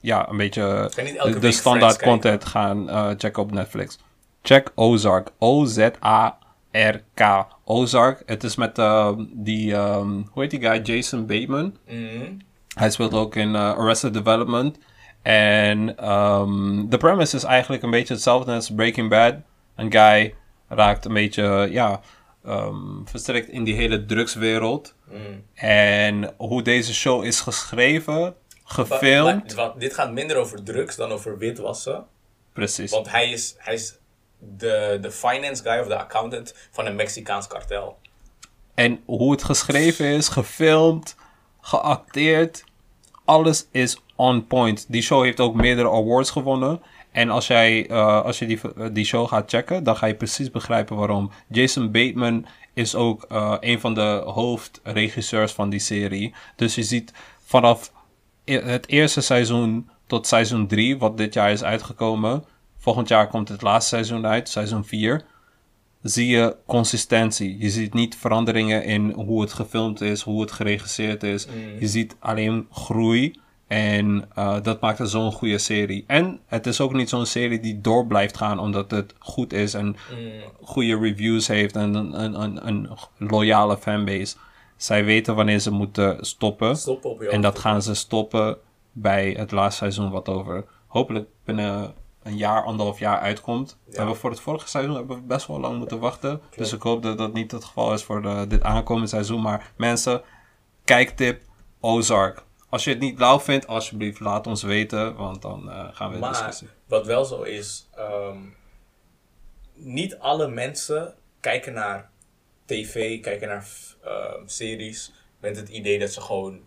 ja, een beetje de, de standaard content gaan uh, checken op Netflix. Check Ozark. O Z A R K. Ozark. Het is met uh, die, um, hoe heet die guy? Jason Bateman. Mm-hmm. Hij speelt ook in uh, Arrested Development. En de um, premise is eigenlijk een beetje hetzelfde als Breaking Bad. Een guy raakt een beetje, ja... Uh, yeah, Um, verstrikt in die hele drugswereld. Mm. En hoe deze show is geschreven, gefilmd. Maar, maar, dit gaat minder over drugs dan over witwassen. Precies. Want hij is, hij is de, de finance guy of de accountant van een Mexicaans kartel. En hoe het geschreven is, gefilmd, geacteerd. Alles is on point. Die show heeft ook meerdere awards gewonnen. En als, jij, uh, als je die, uh, die show gaat checken, dan ga je precies begrijpen waarom. Jason Bateman is ook uh, een van de hoofdregisseurs van die serie. Dus je ziet vanaf e- het eerste seizoen tot seizoen drie, wat dit jaar is uitgekomen. Volgend jaar komt het laatste seizoen uit, seizoen vier. Zie je consistentie. Je ziet niet veranderingen in hoe het gefilmd is, hoe het geregisseerd is. Mm. Je ziet alleen groei. En uh, dat maakt het zo'n goede serie. En het is ook niet zo'n serie die door blijft gaan... omdat het goed is en mm. goede reviews heeft... en een, een, een, een loyale fanbase. Zij weten wanneer ze moeten stoppen. stoppen op je en dat toe. gaan ze stoppen bij het laatste seizoen wat over... hopelijk binnen een jaar, anderhalf jaar uitkomt. Ja. We hebben voor het vorige seizoen hebben we best wel lang moeten wachten. Klopt. Dus ik hoop dat dat niet het geval is voor de, dit aankomende seizoen. Maar mensen, kijktip Ozark... Als je het niet lauw vindt, alsjeblieft, laat ons weten. Want dan uh, gaan we maar, discussen. Maar wat wel zo is... Um, niet alle mensen kijken naar tv, kijken naar uh, series... met het idee dat ze gewoon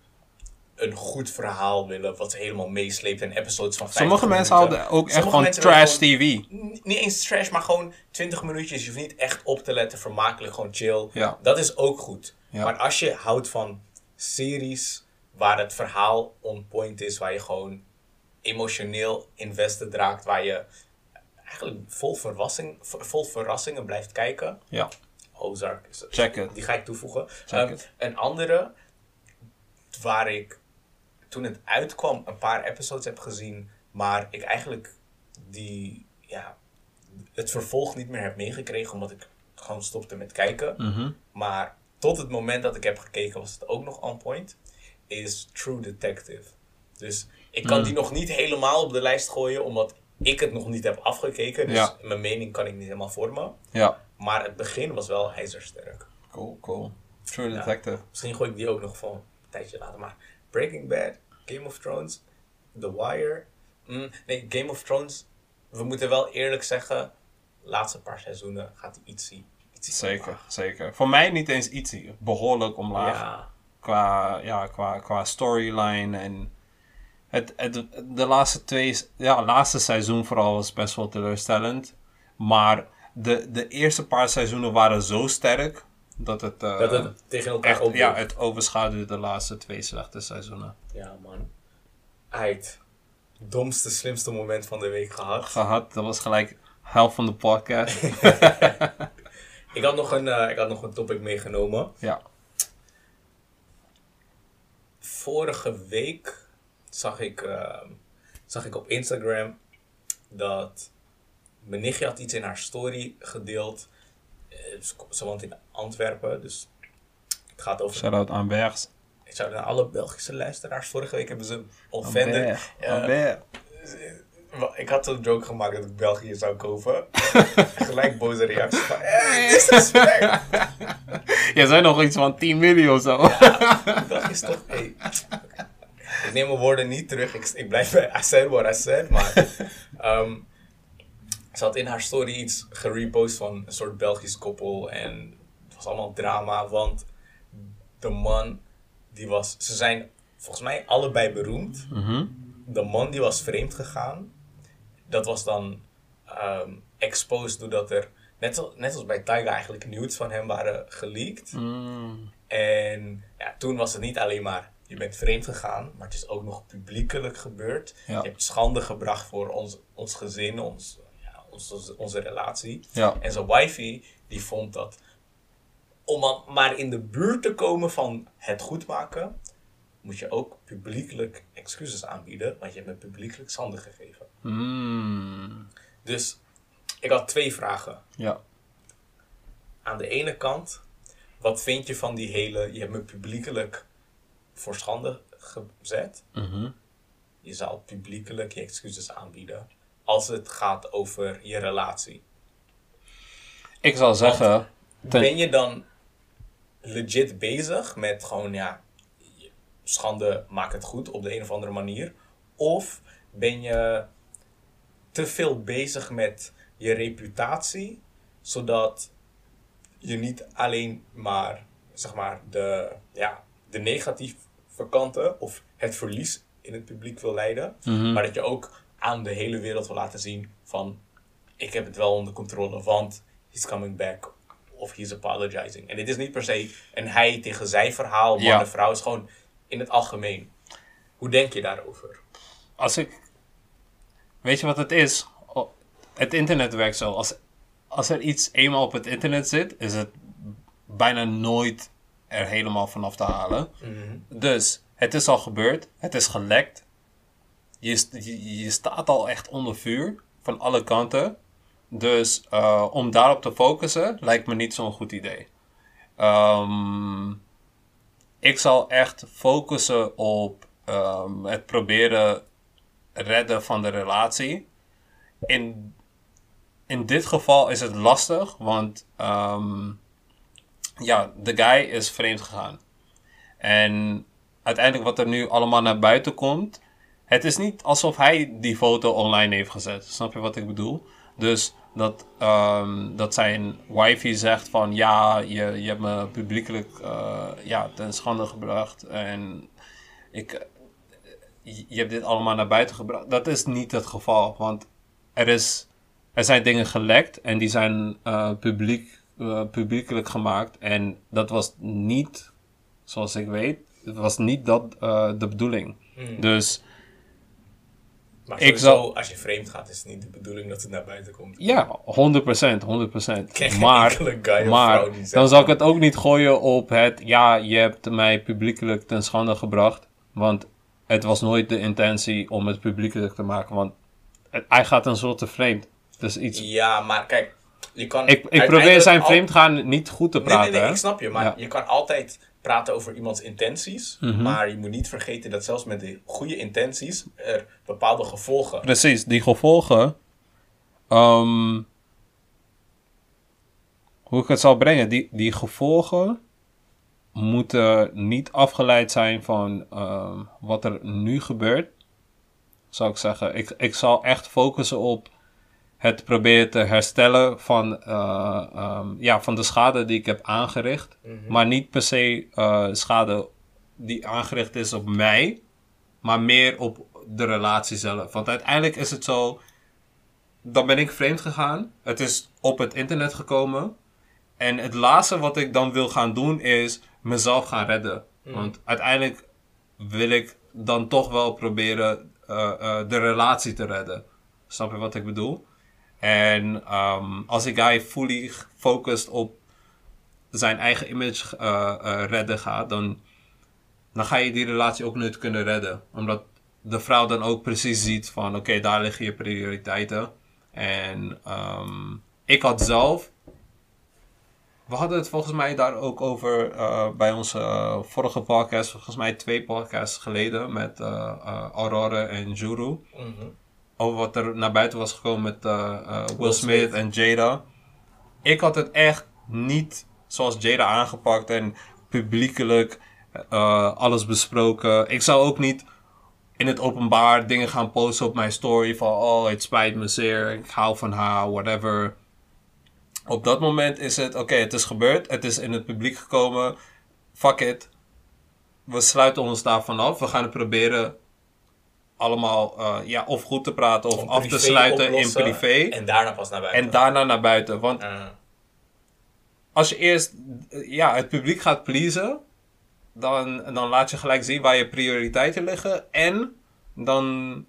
een goed verhaal willen... wat ze helemaal meesleept en episodes van vijftig Sommige minuten. Mensen houden ook echt van trash gewoon, tv. N- niet eens trash, maar gewoon twintig minuutjes. Je hoeft niet echt op te letten, vermakelijk, gewoon chill. Ja. Dat is ook goed. Ja. Maar als je houdt van series... waar het verhaal on point is, waar je gewoon emotioneel invested raakt, waar je eigenlijk vol, verrassing, vol verrassingen blijft kijken. Ja. Ozark. Check it. Die ga ik toevoegen. Um, een andere, waar ik toen het uitkwam een paar episodes heb gezien, maar ik eigenlijk die, ja, het vervolg niet meer heb meegekregen, omdat ik gewoon stopte met kijken. Mm-hmm. Maar tot het moment dat ik heb gekeken was het ook nog on point. Is True Detective. Dus ik kan mm. die nog niet helemaal op de lijst gooien... omdat ik het nog niet heb afgekeken. Dus ja. mijn mening kan ik niet helemaal vormen. Ja. Maar het begin was wel ijzersterk. Cool, cool. True ja. Detective. Misschien gooi ik die ook nog van een tijdje later. Maar Breaking Bad, Game of Thrones, The Wire... Mm, nee, Game of Thrones... We moeten wel eerlijk zeggen... laatste paar seizoenen gaat die ietsie... ietsie zeker, omlaag. zeker. Voor mij niet eens ietsie. Behoorlijk omlaag. Ja. Qua, ja, qua, qua storyline en het, het, de laatste twee, ja, laatste seizoen vooral was best wel teleurstellend. Maar de, de eerste paar seizoenen waren zo sterk dat het, uh, dat het tegen elkaar echt, ja, het overschaduwde de laatste twee slechte seizoenen. Ja, man. Uit. Domste, slimste moment van de week gehad. Gehad, dat was gelijk helft van de podcast. ik, had nog een, uh, ik had nog een topic meegenomen. Ja. Vorige week zag ik, uh, zag ik op Instagram dat mijn nichtje had iets in haar story gedeeld. Ze woont in Antwerpen, dus het gaat over... Shout-out aan Bergs. Ik zou naar alle Belgische luisteraars. Vorige week hebben ze een offender. Uh, ik had zo'n joke gemaakt dat ik België zou kopen. Gelijk boze reactie van, eh, disrespect. Jij zei nog iets van tien miljoen of zo. Ja, dat is toch, hey. Ik neem mijn woorden niet terug. Ik, ik blijf bij Acer waar Acer, maar... Um, ze had in haar story iets gerepost van een soort Belgisch koppel. En het was allemaal drama, want de man die was... Ze zijn volgens mij allebei beroemd. Mm-hmm. De man die was vreemd gegaan. Dat was dan um, exposed doordat er... Net, zo, net als bij Tyga eigenlijk nudes van hem waren geleakt. Mm. En ja, toen was het niet alleen maar... Je bent vreemd gegaan, maar het is ook nog publiekelijk gebeurd. Ja. Je hebt schande gebracht voor ons, ons gezin, ons... Onze, onze relatie. Ja. En zijn wifey, die vond dat... om maar in de buurt te komen van het goedmaken... moet je ook publiekelijk excuses aanbieden... want je hebt me publiekelijk schande gegeven. Mm. Dus ik had twee vragen. Ja. Aan de ene kant... wat vind je van die hele... je hebt me publiekelijk voor schande gezet. Mm-hmm. Je zal publiekelijk je excuses aanbieden... als het gaat over je relatie. Ik zal zeggen... Want ben je dan legit bezig met gewoon, ja... schande, maak het goed op de een of andere manier. Of ben je te veel bezig met je reputatie... zodat je niet alleen maar, zeg maar, de, ja, de negatieve kanten... of het verlies in het publiek wil leiden... Mm-hmm. maar dat je ook... aan de hele wereld wil laten zien van... ik heb het wel onder controle, want... he's coming back, of he's apologizing. En dit is niet per se een hij tegen zij verhaal... man ja. en vrouw, is gewoon in het algemeen. Hoe denk je daarover? Als ik... Weet je wat het is? Het internet werkt zo. Als, als er iets eenmaal op het internet zit... is het bijna nooit er helemaal vanaf te halen. Mm-hmm. Dus, het is al gebeurd. Het is gelekt. Je, je, je staat al echt onder vuur van alle kanten. Dus uh, om daarop te focussen lijkt me niet zo'n goed idee. Um, ik zal echt focussen op um, het proberen redden van de relatie. In, in dit geval is het lastig, want um, ja, de guy is vreemd gegaan. En uiteindelijk wat er nu allemaal naar buiten komt... Het is niet alsof hij die foto online heeft gezet. Snap je wat ik bedoel? Dus dat, um, dat zijn wifey zegt van... Ja, je, je hebt me publiekelijk uh, ja, ten schande gebracht. En ik, je hebt dit allemaal naar buiten gebracht. Dat is niet het geval. Want er, is, er zijn dingen gelekt. En die zijn uh, publiek, uh, publiekelijk gemaakt. En dat was niet, zoals ik weet... Het was niet dat uh, de bedoeling. Mm. Dus... Maar sowieso, ik zal... als je vreemd gaat, is het niet de bedoeling dat het naar buiten komt. Ja, honderd procent, honderd procent. Kijk, maar, guy maar dan zal van. Ik het ook niet gooien op het... Ja, je hebt mij publiekelijk ten schande gebracht. Want het was nooit de intentie om het publiekelijk te maken. Want het, hij gaat een soort te vreemd. Dus iets... Ja, maar kijk, je kan... Ik, ik probeer zijn vreemd gaan al... niet goed te praten. Nee, nee, nee, ik snap je. Maar ja. Je kan altijd... praten over iemands intenties, mm-hmm. maar je moet niet vergeten dat zelfs met de goede intenties er bepaalde gevolgen... Precies, die gevolgen, um, hoe ik het zal brengen, die, die gevolgen moeten niet afgeleid zijn van uh, wat er nu gebeurt, zou ik zeggen. Ik, ik zal echt focussen op het proberen te herstellen van, uh, um, ja, van de schade die ik heb aangericht. Mm-hmm. Maar niet per se uh, schade die aangericht is op mij. Maar meer op de relatie zelf. Want uiteindelijk is het zo... Dan ben ik vreemd gegaan. Het is op het internet gekomen. En het laatste wat ik dan wil gaan doen is mezelf gaan redden. Mm. Want uiteindelijk wil ik dan toch wel proberen uh, uh, de relatie te redden. Snap je wat ik bedoel? En um, als die guy fully focust op zijn eigen image uh, uh, redden gaat, dan, dan ga je die relatie ook niet kunnen redden. Omdat de vrouw dan ook precies ziet van, oké, okay, daar liggen je prioriteiten. En um, ik had zelf... We hadden het volgens mij daar ook over uh, bij onze uh, vorige podcast. Volgens mij twee podcasts geleden met uh, uh, Aurore en Juru. Mm-hmm. Over wat er naar buiten was gekomen met uh, uh, Will, Will Smith, Smith en Jada. Ik had het echt niet zoals Jada aangepakt en publiekelijk uh, alles besproken. Ik zou ook niet in het openbaar dingen gaan posten op mijn story van... Oh, het spijt me zeer, ik hou van haar, whatever. Op dat moment is het, oké, okay, het is gebeurd. Het is in het publiek gekomen. Fuck it. We sluiten ons daarvan af. We gaan het proberen allemaal uh, ja, of goed te praten of, of af te sluiten oplossen, in privé. En daarna pas naar buiten. En daarna naar buiten. Want uh. als je eerst ja, het publiek gaat pleasen, dan, dan laat je gelijk zien waar je prioriteiten liggen. En dan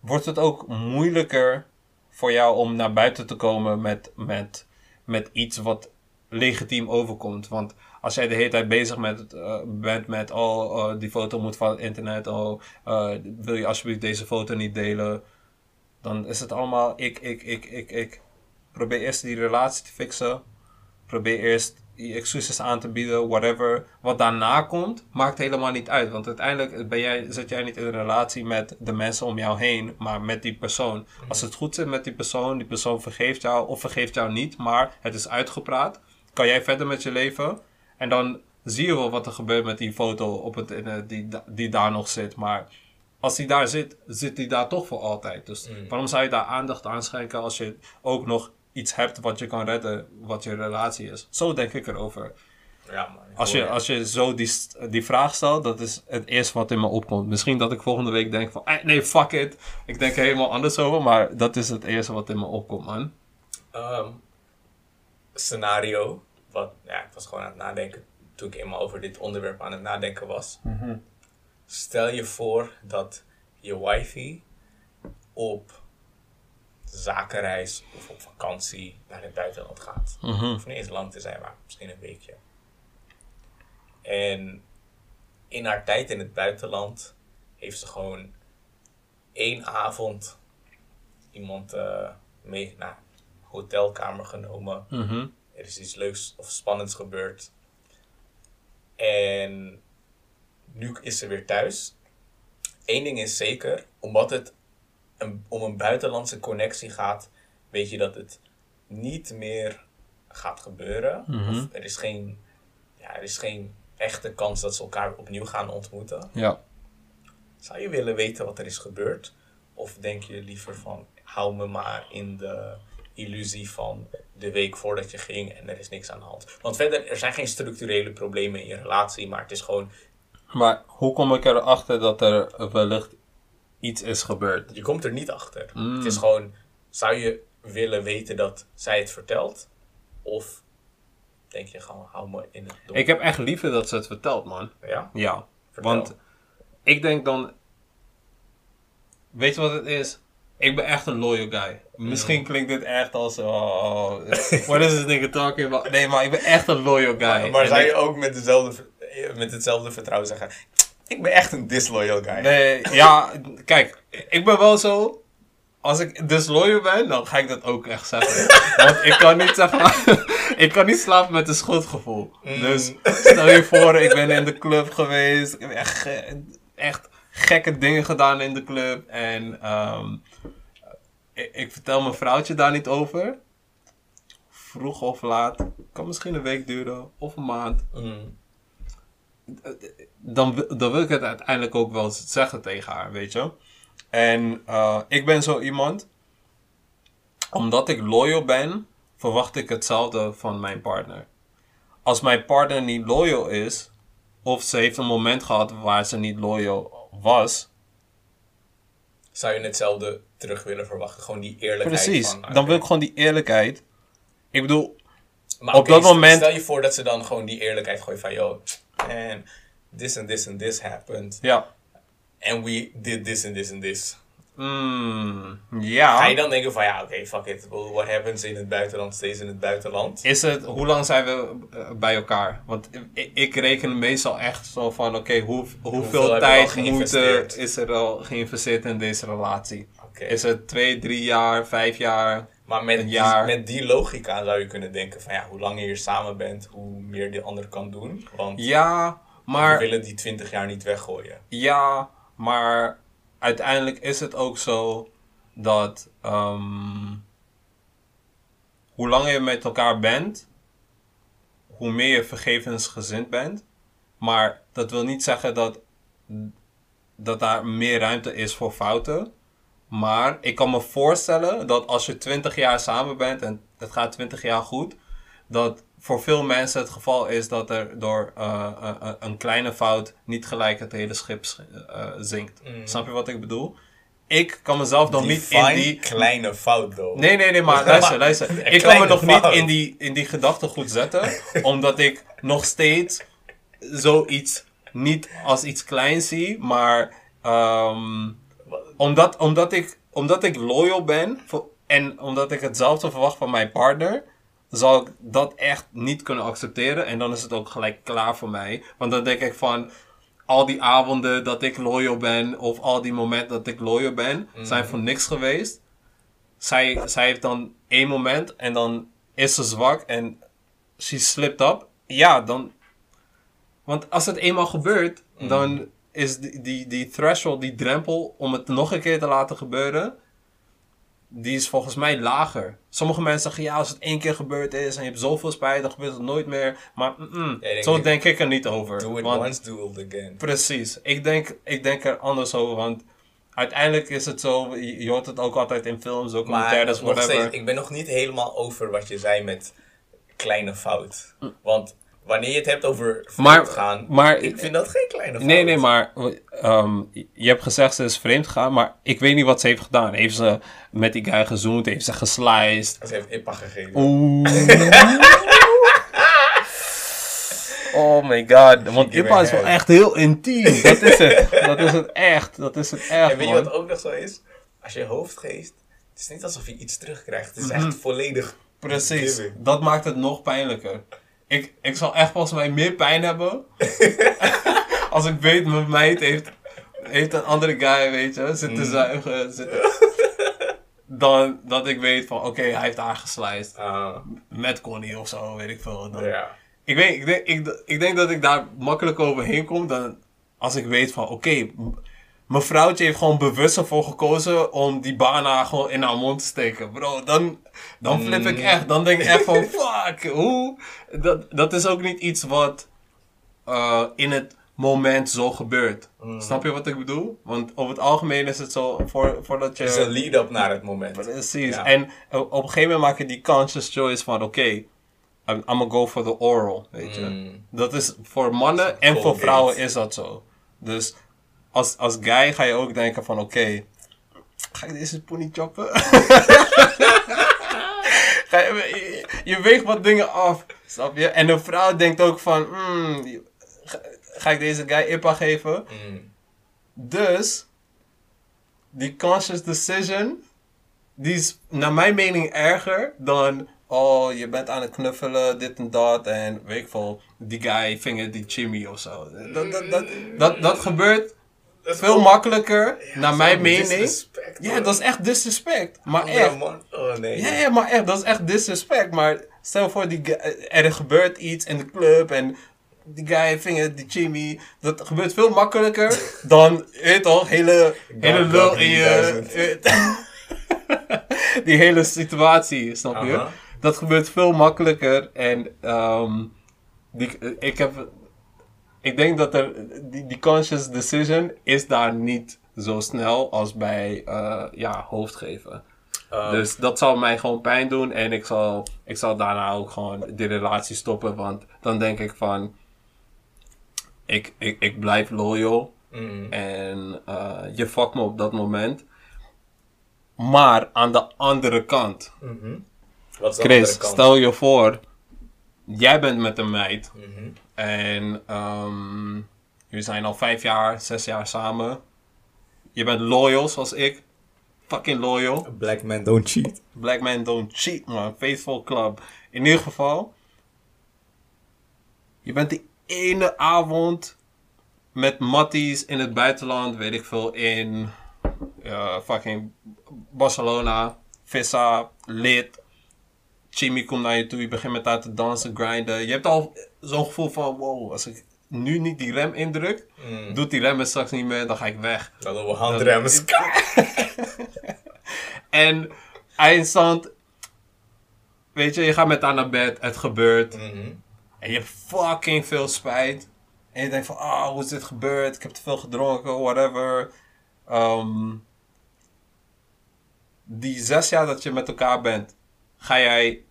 wordt het ook moeilijker voor jou om naar buiten te komen met, met, met iets wat legitiem overkomt. Want als jij de hele tijd bezig met, uh, bent met... oh, uh, die foto moet van het internet. Oh, uh, wil je alsjeblieft deze foto niet delen? Dan is het allemaal ik, ik, ik, ik, ik. Probeer eerst die relatie te fixen. Probeer eerst je excuses aan te bieden, whatever. Wat daarna komt, maakt helemaal niet uit. Want uiteindelijk ben jij, zit jij niet in een relatie met de mensen om jou heen, maar met die persoon. Als het goed zit met die persoon, die persoon vergeeft jou of vergeeft jou niet, maar het is uitgepraat. Kan jij verder met je leven? En dan zie je wel wat er gebeurt met die foto op het, die, die daar nog zit. Maar als die daar zit, zit die daar toch voor altijd. Dus mm. waarom zou je daar aandacht aan schenken als je ook nog iets hebt wat je kan redden, wat je relatie is? Zo denk ik erover. Ja, man, ik als, je, als je zo die, die vraag stelt, dat is het eerste wat in me opkomt. Misschien dat ik volgende week denk van, nee, fuck it. Ik denk er helemaal anders over, maar dat is het eerste wat in me opkomt, man. Um, scenario. Wat, ja, ik was gewoon aan het nadenken toen ik eenmaal over dit onderwerp aan het nadenken was. Mm-hmm. Stel je voor dat je wifey op zakenreis of op vakantie naar het buitenland gaat. Mm-hmm. Of niet eens lang te zijn, maar misschien een weekje. En in haar tijd in het buitenland heeft ze gewoon één avond iemand uh, mee naar een hotelkamer genomen. Mm-hmm. Er is iets leuks of spannends gebeurd. En nu is ze weer thuis. Eén ding is zeker. Omdat het een, om een buitenlandse connectie gaat, weet je dat het niet meer gaat gebeuren. Mm-hmm. Of er is geen, ja, er is geen echte kans dat ze elkaar opnieuw gaan ontmoeten. Ja. Zou je willen weten wat er is gebeurd? Of denk je liever van, hou me maar in de illusie van de week voordat je ging en er is niks aan de hand. Want verder, er zijn geen structurele problemen in je relatie, maar het is gewoon... Maar hoe kom ik erachter dat er wellicht iets is gebeurd? Je komt er niet achter. Mm. Het is gewoon, zou je willen weten dat zij het vertelt? Of denk je gewoon, hou me in het donker? Ik heb echt liefde dat ze het vertelt, man. Ja? Ja. Vertel. Want ik denk dan... Weet je wat het is? Ik ben echt een loyal guy. Misschien mm. klinkt dit echt als... Oh, what is this nigga talking about? Nee, maar ik ben echt een loyal guy. Maar, maar zou ik... je ook met, dezelfde, met hetzelfde vertrouwen zeggen... Ik ben echt een disloyal guy. Nee, ja, kijk. Ik ben wel zo... Als ik disloyal ben, dan ga ik dat ook echt zeggen. Want ik kan niet zeggen... ik kan niet slapen met een schuldgevoel. Mm. Dus stel je voor, ik ben in de club geweest. Ik heb echt... echt gekke dingen gedaan in de club. En um, ik, ik vertel mijn vrouwtje daar niet over. Vroeg of laat. Kan misschien een week duren. Of een maand. Mm. Dan, dan wil ik het uiteindelijk ook wel zeggen tegen haar. Weet je. En uh, ik ben zo iemand. Omdat ik loyal ben. Verwacht ik hetzelfde van mijn partner. Als mijn partner niet loyal is. Of ze heeft een moment gehad waar ze niet loyal was. Zou je hetzelfde terug willen verwachten? Gewoon die eerlijkheid. Precies, van, okay. Dan wil ik gewoon die eerlijkheid. Ik bedoel, maar op okay, dat moment... Stel je voor dat ze dan gewoon die eerlijkheid gooien van... Yo, man, this and this and this happened. Ja. And we did this and this and this. Mm, ja. Ga je dan denken van... Ja, oké, okay, fuck it. What happens in het buitenland stays in het buitenland. Is het... Hoe lang zijn we uh, bij elkaar? Want ik, ik reken meestal echt zo van... Oké, okay, hoe, hoeveel, hoeveel tijd moet, is er al geïnvesteerd in deze relatie? Oké. Okay. Is het twee, drie jaar, vijf jaar? Maar met, jaar... die, met die logica zou je kunnen denken van ja, hoe langer je samen bent, hoe meer de ander kan doen. Want ja, maar... we willen die twintig jaar niet weggooien. Ja, maar uiteindelijk is het ook zo dat um, hoe langer je met elkaar bent, hoe meer je vergevensgezind bent. Maar dat wil niet zeggen dat, dat daar meer ruimte is voor fouten. Maar ik kan me voorstellen dat als je twintig jaar samen bent en het gaat twintig jaar goed, dat voor veel mensen het geval is dat er door uh, uh, een kleine fout niet gelijk het hele schip uh, zinkt. Mm. Snap je wat ik bedoel? Ik kan mezelf nog niet in die... kleine fout, though. Nee, nee, nee, maar luister, luister. Ik kan me nog fout. niet in die, in die gedachten goed zetten, omdat ik nog steeds zoiets niet als iets kleins zie, maar... Um, Omdat, omdat, ik, omdat ik loyal ben voor, en omdat ik hetzelfde verwacht van mijn partner, zal ik dat echt niet kunnen accepteren. En dan is het ook gelijk klaar voor mij. Want dan denk ik van, al die avonden dat ik loyal ben, of al die momenten dat ik loyal ben, mm. zijn voor niks geweest. Zij, zij heeft dan één moment en dan is ze zwak en she slipped up. Ja, dan... Want als het eenmaal gebeurt, mm. dan... is die, die, die threshold, die drempel om het nog een keer te laten gebeuren, die is volgens mij lager. Sommige mensen zeggen, ja, als het één keer gebeurd is en je hebt zoveel spijt, dan gebeurt het nooit meer. Maar ja, zo ik, denk ik er niet over. Do it want, once, do it again. Precies. Ik denk, ik denk er anders over, want uiteindelijk is het zo, je, je hoort het ook altijd in films, ook commentaires, whatever. Steeds, ik ben nog niet helemaal over wat je zei met kleine fout. Mm. Want... wanneer je het hebt over vreemd gaan, maar, ik vind dat geen kleine fout. Nee, nee, maar um, je hebt gezegd ze is vreemd gaan, maar ik weet niet wat ze heeft gedaan. Heeft ze met die guy gezoend? Heeft ze gesliced? Ze heeft ipa gegeven. Oeh. Oh my god. Want ipa is wel echt heel intiem. Dat is het. Dat is het echt. Dat is het echt, en weet je wat ook nog zo is? Als je hoofd geeft, het is niet alsof je iets terugkrijgt. Het is echt volledig... Precies. Giving. Dat maakt het nog pijnlijker. Ik, ik zal echt volgens mij meer pijn hebben. Als ik weet, mijn meid heeft, heeft een andere guy, weet je. Zit te zuigen. Zit te... Dan dat ik weet van, oké, okay, hij heeft haar geslijst. Uh. Met Connie of zo, weet ik veel. Dan, yeah. ik, weet, ik, denk, ik, ik denk dat ik daar makkelijk overheen kom. Dan als ik weet van, oké, okay, mijn vrouwtje heeft gewoon bewust ervoor gekozen om die bana gewoon in haar mond te steken. Bro, dan, dan flip ik echt. Dan denk ik echt van, fuck, hoe? Dat, dat is ook niet iets wat uh, in het moment zo gebeurt. Mm. Snap je wat ik bedoel? Want over het algemeen is het zo, voor, voordat je... het is een lead-up naar het moment. Precies. Ja. En op een gegeven moment maak je die conscious choice van, oké, okay, I'm, I'm gonna go for the oral, weet je. Mm. Dat is voor mannen en voor vrouwen is dat zo. Dus... Als, als guy ga je ook denken van, oké, okay, ga ik deze pony choppen? Ga je, je, je weegt wat dingen af, snap je? En een vrouw denkt ook van, mm, ga, ga ik deze guy ipa geven? Mm. Dus, die conscious decision, die is naar mijn mening erger dan... oh, je bent aan het knuffelen, dit en dat. En weet ik veel, die guy vinger die chimmy of zo. Dat, dat, dat, dat, dat gebeurt... Dat veel ook, makkelijker, ja, naar mijn mening. Ja, dat is echt disrespect. Maar oh, echt. Man. Oh, nee, ja, ja, maar echt, dat is echt disrespect. Maar stel voor, die er gebeurt iets in de club en die guy vinger, die chimmy. Dat gebeurt veel makkelijker dan, weet toch, hele, hele lul in je... die hele situatie, snap je? Uh-huh. Dat gebeurt veel makkelijker en um, die, ik heb... Ik denk dat er, die, die conscious decision is daar niet zo snel als bij uh, ja, hoofdgeven. Um, dus dat zal mij gewoon pijn doen en ik zal, ik zal daarna ook gewoon de relatie stoppen. Want dan denk ik van, ik, ik, ik blijf loyal mm. en uh, je fuck me op dat moment. Maar aan de andere kant, mm-hmm. Wat is de Chris, andere kant? Stel je voor, jij bent met een meid... Mm-hmm. En um, jullie zijn al vijf jaar, zes jaar samen. Je bent loyal zoals ik. Fucking loyal. Black man don't cheat. Black man don't cheat, man. Faithful club. In ieder geval. Je bent die ene avond met matties in het buitenland, weet ik veel, in... uh, fucking Barcelona, Vissa, Lid. Jimmy komt naar je toe, je begint met haar te dansen, grinden. Je hebt al zo'n gevoel van, wow, als ik nu niet die rem indruk, mm. doet die remmen straks niet meer, dan ga ik weg. Dan doen we handremmen. En eindstand, weet je, je gaat met haar naar bed, het gebeurt. Mm-hmm. En je hebt fucking veel spijt. En je denkt van, ah, oh, hoe is dit gebeurd? Ik heb te veel gedronken, whatever. Um, die zes jaar dat je met elkaar bent, ga jij,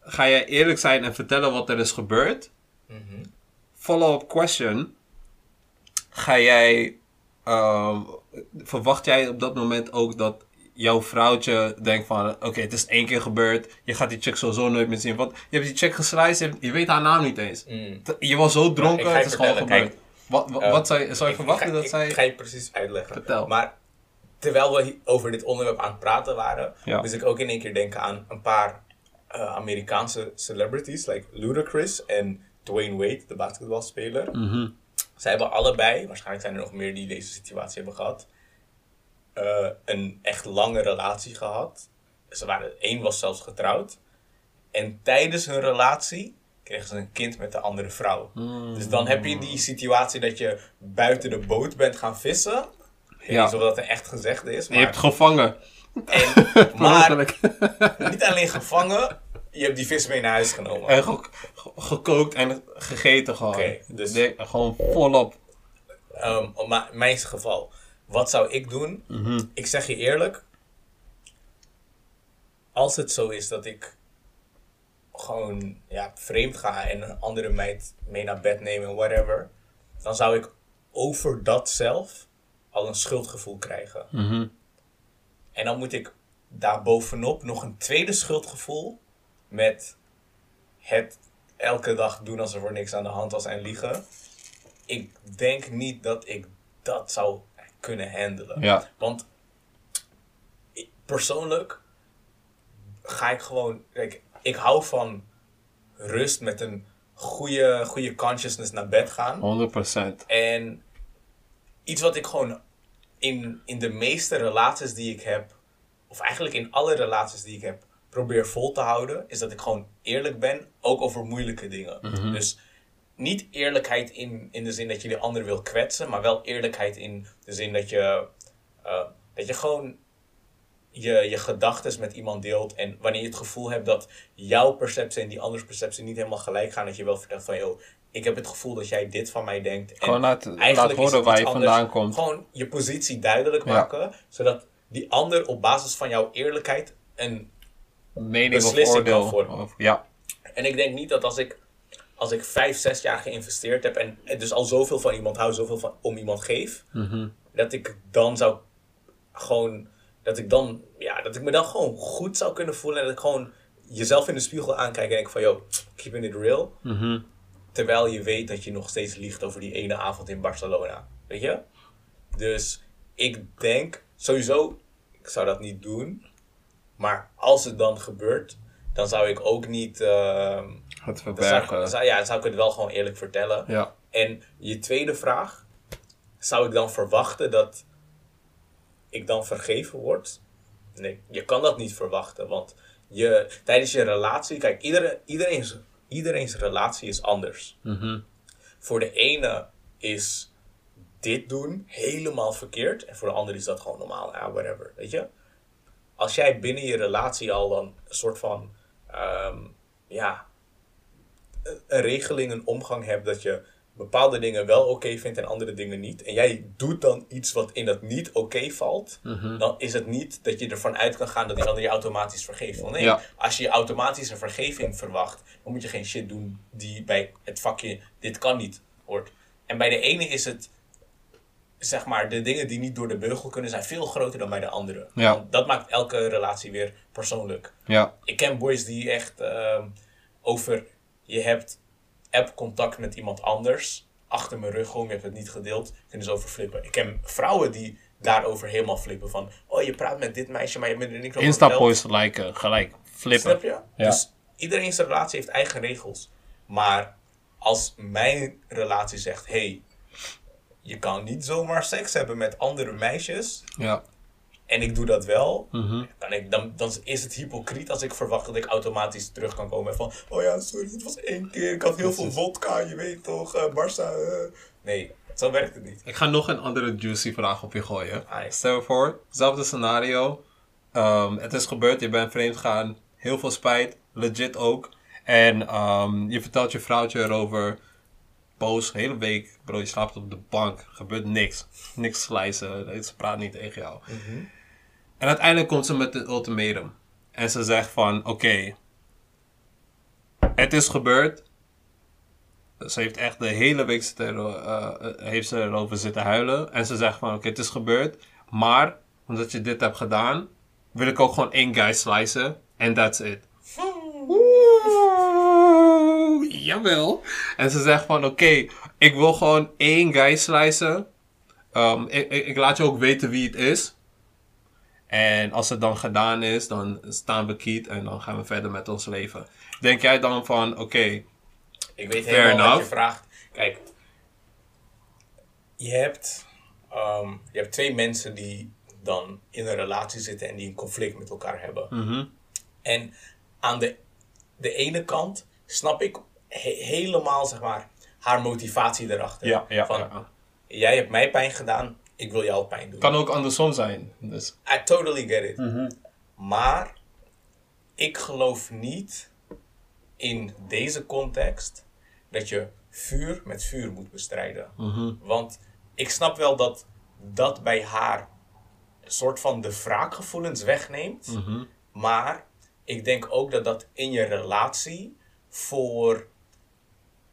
ga jij eerlijk zijn en vertellen wat er is gebeurd? Mm-hmm. Follow-up question. Ga jij, uh, verwacht jij op dat moment ook dat jouw vrouwtje denkt van, oké, okay, het is één keer gebeurd, je gaat die chick sowieso nooit meer zien. Want je hebt die chick geslijst, je weet haar naam niet eens. Mm. Je was zo dronken, het is gewoon gebeurd. Kijk, wat wat, uh, wat zou je, zou je ik, verwachten ik ga, dat zij... Ik ga je precies uitleggen. Vertel. Maar terwijl we over dit onderwerp aan het praten waren, ja. moest ik ook in één keer denken aan een paar uh, Amerikaanse celebrities, like Ludacris en Dwyane Wade, de basketbalspeler. Mm-hmm. Zij hebben allebei, waarschijnlijk zijn er nog meer die deze situatie hebben gehad, Uh, een echt lange relatie gehad. Ze waren, één was zelfs getrouwd. En tijdens hun relatie kregen ze een kind met de andere vrouw. Mm. Dus dan heb je die situatie dat je buiten de boot bent gaan vissen. Ik weet niet of dat een echt gezegde is. Maar... Je hebt gevangen. En, maar niet alleen gevangen, je hebt die vis mee naar huis genomen. En ge- ge- gekookt en gegeten gewoon. Okay, dus... De- gewoon volop. Um, maar in mijn geval... Wat zou ik doen? Mm-hmm. Ik zeg je eerlijk. Als het zo is dat ik gewoon ja, vreemd ga en een andere meid mee naar bed neem en whatever. Dan zou ik over dat zelf al een schuldgevoel krijgen. Mm-hmm. En dan moet ik daarbovenop nog een tweede schuldgevoel met het elke dag doen alsof er niks aan de hand was en liegen. Ik denk niet dat ik dat zou kunnen handelen. Ja. Want persoonlijk ga ik gewoon... Kijk, ik hou van rust met een goede, goede consciousness naar bed gaan. honderd procent. En iets wat ik gewoon in, in de meeste relaties die ik heb, of eigenlijk in alle relaties die ik heb, probeer vol te houden, is dat ik gewoon eerlijk ben, ook over moeilijke dingen. Mm-hmm. Dus... Niet eerlijkheid in, in de zin dat je de ander wil kwetsen, maar wel eerlijkheid in de zin dat je, uh, dat je gewoon je, je gedachtes met iemand deelt. En wanneer je het gevoel hebt dat jouw perceptie en die anders perceptie niet helemaal gelijk gaan, dat je wel vertelt van, joh, ik heb het gevoel dat jij dit van mij denkt. En gewoon laat, laat horen waar je vandaan anders, komt. Gewoon je positie duidelijk ja. maken, zodat die ander op basis van jouw eerlijkheid een mening of oordeel kan vormen. Of, ja. En ik denk niet dat als ik... Als ik vijf, zes jaar geïnvesteerd heb en dus al zoveel van iemand hou, zoveel van om iemand geef, mm-hmm. dat ik dan zou gewoon, dat ik dan, ja, dat ik me dan gewoon goed zou kunnen voelen en dat ik gewoon jezelf in de spiegel aankijk en denk van, yo, keeping it real. Mm-hmm. Terwijl je weet dat je nog steeds liegt over die ene avond in Barcelona. Weet je? Dus ik denk, sowieso, ik zou dat niet doen, maar als het dan gebeurt, dan zou ik ook niet... Uh, het verbergen. Dan zou, ja, dan zou ik het wel gewoon eerlijk vertellen. Ja. En je tweede vraag, zou ik dan verwachten dat ik dan vergeven word? Nee, je kan dat niet verwachten, want je, tijdens je relatie, kijk, iedereen, iedereen's, iedereen's relatie is anders. Mm-hmm. Voor de ene is dit doen helemaal verkeerd, en voor de andere is dat gewoon normaal, ja, whatever, weet je? Als jij binnen je relatie al dan een soort van, um, ja, een regeling, een omgang hebt dat je bepaalde dingen wel oké okay vindt en andere dingen niet. En jij doet dan iets wat in dat niet oké okay valt. Mm-hmm. Dan is het niet dat je ervan uit kan gaan dat die ander je automatisch vergeeft. Want nee, ja. als je automatisch een vergeving verwacht, dan moet je geen shit doen die bij het vakje dit kan niet hoort. En bij de ene is het, zeg maar, de dingen die niet door de beugel kunnen zijn veel groter dan bij de andere. Ja. Want dat maakt elke relatie weer persoonlijk. Ja. Ik ken boys die echt uh, over... Je hebt app-contact met iemand anders. Achter mijn rug om, je hebt het niet gedeeld. Kunnen ze over flippen. Ik ken vrouwen die daarover helemaal flippen. Van, oh, je praat met dit meisje, maar je bent er niet over verteld. Instapoys gelijk, gelijk flippen. Snap je? Ja. Dus iedereen zijn relatie heeft eigen regels. Maar als mijn relatie zegt, hey, je kan niet zomaar seks hebben met andere meisjes. Ja. En ik doe dat wel. Mm-hmm. Kan ik, dan, dan is het hypocriet als ik verwacht dat ik automatisch terug kan komen. Van, oh ja, sorry, het was één keer. Ik had heel veel vodka, je weet toch. Uh, Barça. Uh. Nee, zo werkt het niet. Ik ga nog een andere juicy vraag op je gooien. Ai. Stel je voor, hetzelfde scenario. Um, het is gebeurd, je bent vreemd gegaan. Heel veel spijt, legit ook. En um, je vertelt je vrouwtje erover. Poos, hele week, bro, je slaapt op de bank. Gebeurt niks. Niks slijzen, ze praat niet tegen jou. Mm-hmm. En uiteindelijk komt ze met een ultimatum. En ze zegt van, oké, okay, het is gebeurd. Ze heeft echt de hele week zitten ero- uh, heeft ze erover zitten huilen. En ze zegt van, oké, okay, het is gebeurd. Maar, omdat je dit hebt gedaan, wil ik ook gewoon één guy slicen. En that's it. Oeh, jawel. En ze zegt van, oké, okay, ik wil gewoon één guy slicen. Um, ik, ik, ik laat je ook weten wie het is. En als het dan gedaan is, dan staan we kiet en dan gaan we verder met ons leven. Denk jij dan van, oké, okay, ik weet helemaal enough. Wat je vraagt. Kijk, je hebt, um, je hebt twee mensen die dan in een relatie zitten en die een conflict met elkaar hebben. Mm-hmm. En aan de, de ene kant snap ik he- helemaal, zeg maar, haar motivatie erachter. Ja, ja, van, ja. Jij hebt mij pijn gedaan. Ik wil jou pijn doen. Kan ook andersom zijn. Dus. I totally get it. Mm-hmm. Maar ik geloof niet in deze context dat je vuur met vuur moet bestrijden. Mm-hmm. Want ik snap wel dat dat bij haar een soort van de wraakgevoelens wegneemt. Mm-hmm. Maar ik denk ook dat dat in je relatie voor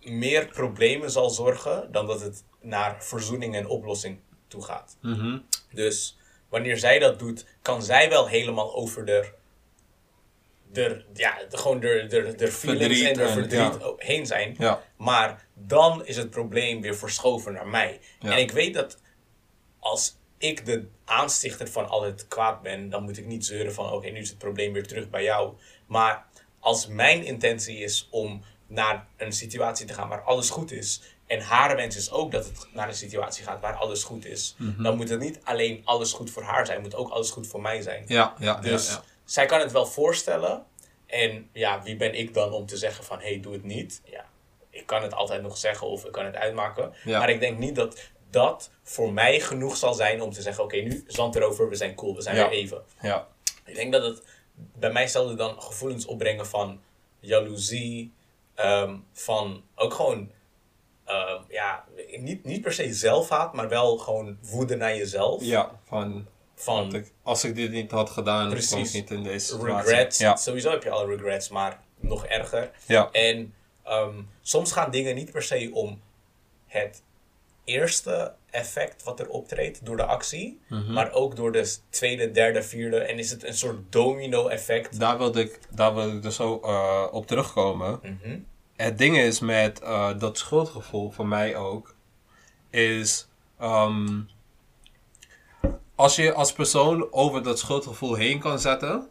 meer problemen zal zorgen dan dat het naar verzoening en oplossing toe gaat. Mm-hmm. Dus wanneer zij dat doet, kan zij wel helemaal over de, de ja, de, gewoon de, de, de feelings en de verdriet en, ja. heen zijn. Ja. Maar dan is het probleem weer verschoven naar mij. Ja. En ik weet dat als ik de aanstichter van al het kwaad ben, dan moet ik niet zeuren van, oké, okay, nu is het probleem weer terug bij jou. Maar als mijn intentie is om naar een situatie te gaan waar alles goed is, en haar wens is ook dat het naar een situatie gaat waar alles goed is. Mm-hmm. Dan moet het niet alleen alles goed voor haar zijn. Moet ook alles goed voor mij zijn. Ja, ja, dus ja, ja. Zij kan het wel voorstellen. En ja, wie ben ik dan om te zeggen van, hey, doe het niet. Ja, ik kan het altijd nog zeggen of ik kan het uitmaken. Ja. Maar ik denk niet dat dat voor mij genoeg zal zijn om te zeggen, oké, okay, nu zand erover. We zijn cool, we zijn ja. weer even. Ja. Ik denk dat het bij mij stelde dan gevoelens opbrengen van jaloezie. Um, van ook gewoon... Uh, ja, niet, niet per se zelfhaat, maar wel gewoon woede naar jezelf. Ja, van... van ik, als ik dit niet had gedaan, precies, kom ik niet in deze situatie. Regrets. Ja. Sowieso heb je al regrets, maar nog erger. Ja. En um, soms gaan dingen niet per se om het eerste effect wat er optreedt door de actie, mm-hmm. maar ook door de tweede, derde, vierde. En is het een soort domino-effect. Daar wilde ik, daar wilde ik dus ook uh, op terugkomen. Mm-hmm. Het ding is met uh, dat schuldgevoel voor mij ook, is um, als je als persoon over dat schuldgevoel heen kan zetten,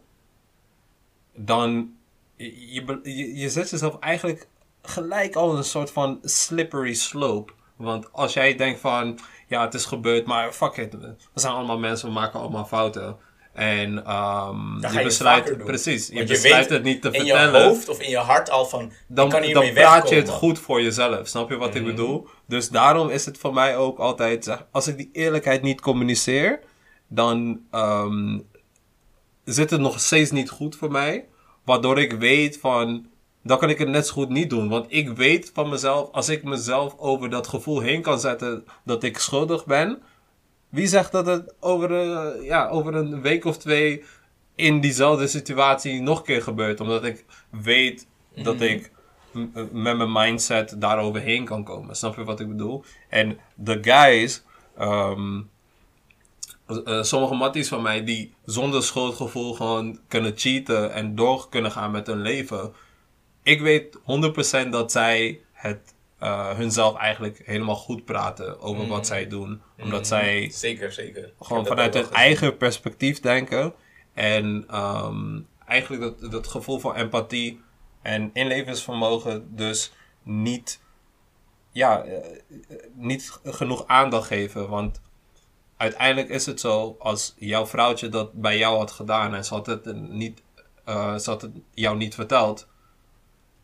dan je, je, je zet jezelf eigenlijk gelijk al in een soort van slippery slope. Want als jij denkt van, ja, het is gebeurd, maar fuck it, we zijn allemaal mensen, we maken allemaal fouten. En um, je, je besluit, het precies, je, je besluit het niet te in vertellen. In je hoofd of in je hart al van, dan, kan dan praat wegkomen. Je het goed voor jezelf, snap je wat mm-hmm. ik bedoel? Dus daarom is het voor mij ook altijd, als ik die eerlijkheid niet communiceer, dan um, zit het nog steeds niet goed voor mij. Waardoor ik weet van, dan kan ik het net zo goed niet doen. Want ik weet van mezelf, als ik mezelf over dat gevoel heen kan zetten dat ik schuldig ben... Wie zegt dat het over, uh, ja, over een week of twee in diezelfde situatie nog een keer gebeurt? Omdat ik weet mm. dat ik m- m- met mijn mindset daar overheen kan komen. Snap je wat ik bedoel? En de guys, um, uh, sommige matties van mij die zonder schuldgevoel gewoon kunnen cheaten en door kunnen gaan met hun leven. Ik weet honderd procent dat zij het... Uh, hunzelf eigenlijk helemaal goed praten over mm. wat zij doen. Omdat mm. zij zeker, zeker. gewoon vanuit hun eigen perspectief denken. En um, eigenlijk dat, dat gevoel van empathie en inlevensvermogen dus niet... ja, uh, niet genoeg aandacht geven. Want uiteindelijk is het zo, als jouw vrouwtje dat bij jou had gedaan en ze had het, niet, uh, ze had het jou niet verteld,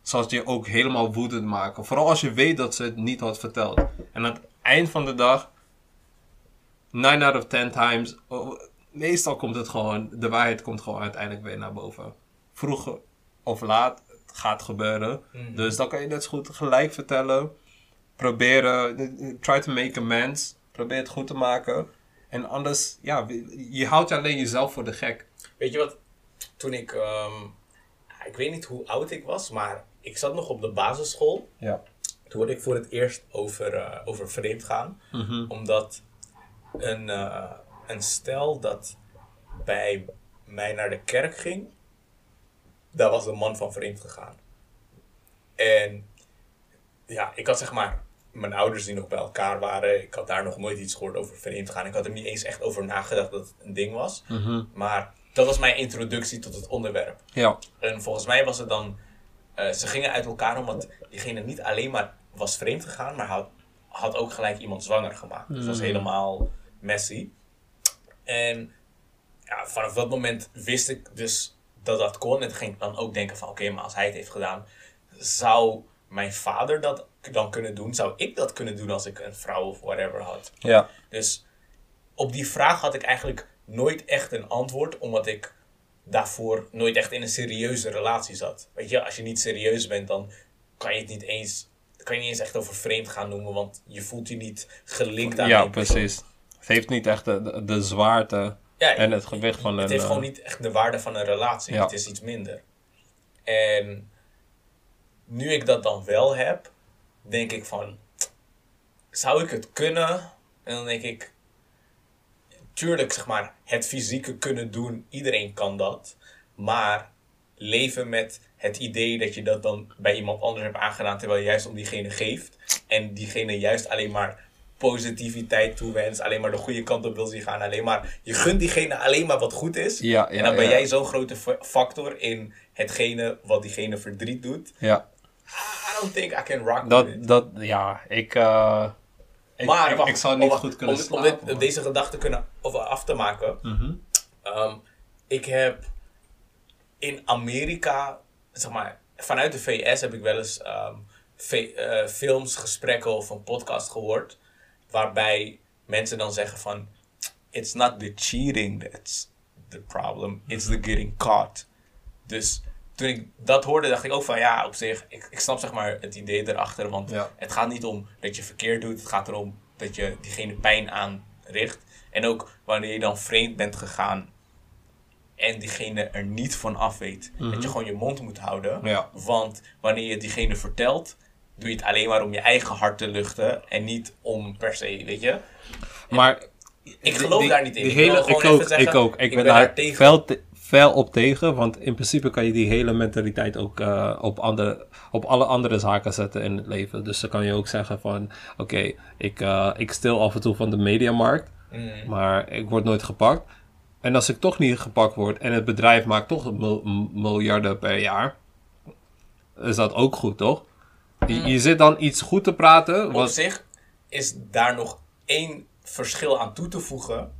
zal het je ook helemaal woedend maken. Vooral als je weet dat ze het niet had verteld. En aan het eind van de dag, nine out of ten times, oh, meestal komt het gewoon, de waarheid komt gewoon uiteindelijk weer naar boven. Vroeg of laat, het gaat gebeuren. Mm-hmm. Dus dan kan je net zo goed gelijk vertellen. Proberen, try to make amends. Probeer het goed te maken. En anders, ja, je houdt alleen jezelf voor de gek. Weet je wat, toen ik, um, ik weet niet hoe oud ik was, maar ik zat nog op de basisschool. Ja. Toen hoorde ik voor het eerst over, uh, over vreemd gaan. Mm-hmm. Omdat een, uh, een stel dat bij mij naar de kerk ging, daar was de man van vreemd gegaan. En ja, ik had zeg maar mijn ouders die nog bij elkaar waren. Ik had daar nog nooit iets gehoord over vreemd gaan. Ik had er niet eens echt over nagedacht dat het een ding was. Mm-hmm. Maar dat was mijn introductie tot het onderwerp. Ja. En volgens mij was het dan... Uh, ze gingen uit elkaar omdat diegene niet alleen maar was vreemd gegaan, maar had, had ook gelijk iemand zwanger gemaakt. Mm. Dus dat was helemaal messy. En ja, vanaf dat moment wist ik dus dat dat kon. En ging ik dan ook denken van oké, okay, maar als hij het heeft gedaan, zou mijn vader dat dan kunnen doen? Zou ik dat kunnen doen als ik een vrouw of whatever had? Ja. Dus op die vraag had ik eigenlijk nooit echt een antwoord, omdat ik daarvoor nooit echt in een serieuze relatie zat. Weet je, als je niet serieus bent, dan kan je het niet eens, kan je niet eens echt over vreemd gaan noemen, want je voelt je niet gelinkt aan. Ja, precies. Het heeft niet echt de, de, de zwaarte ja, en het gewicht van het een... Het heeft gewoon niet echt de waarde van een relatie. Ja. Het is iets minder. En nu ik dat dan wel heb, denk ik van, zou ik het kunnen? En dan denk ik, tuurlijk, zeg maar, het fysieke kunnen doen, iedereen kan dat. Maar leven met het idee dat je dat dan bij iemand anders hebt aangedaan, terwijl je juist om diegene geeft. En diegene juist alleen maar positiviteit toewenst, alleen maar de goede kant op wil zien gaan. Alleen maar, je gunt diegene alleen maar wat goed is. Ja, ja, en dan ben ja. jij zo'n grote factor in hetgene wat diegene verdriet doet. Ja. I don't think I can rock dat, with it. Dat, ja, ik... Uh... Ik, maar ik, wacht, ik zou niet om, goed kunnen om, slapen, om, dit, om deze gedachte kunnen of af te maken. Mm-hmm. Um, ik heb in Amerika, zeg maar, vanuit de V S heb ik wel eens um, v- uh, films, gesprekken of een podcast gehoord, waarbij mensen dan zeggen van, it's not the cheating that's the problem, it's the getting caught. Dus toen ik dat hoorde, dacht ik ook van ja, op zich, ik, ik snap zeg maar het idee erachter. Want ja. het gaat niet om dat je verkeerd doet. Het gaat erom dat je diegene pijn aanricht. En ook wanneer je dan vreemd bent gegaan en diegene er niet van af weet. Mm-hmm. Dat je gewoon je mond moet houden. Ja. Want wanneer je diegene vertelt, doe je het alleen maar om je eigen hart te luchten. En niet om per se, weet je. Maar en, ik geloof die, daar niet in. Die ik, hele, wil ik, ook, zeggen, ik ook. Ik, ik ben daar tegen. Veel te- fel op tegen, want in principe kan je die hele mentaliteit ook uh, op, andere, op alle andere zaken zetten in het leven. Dus dan kan je ook zeggen van, oké, okay, ik, uh, ik stil af en toe van de mediamarkt, mm. maar ik word nooit gepakt. En als ik toch niet gepakt word en het bedrijf maakt toch mil- miljarden per jaar, is dat ook goed, toch? Je, mm. je zit dan iets goed te praten. Op wat... zich is daar nog één verschil aan toe te voegen.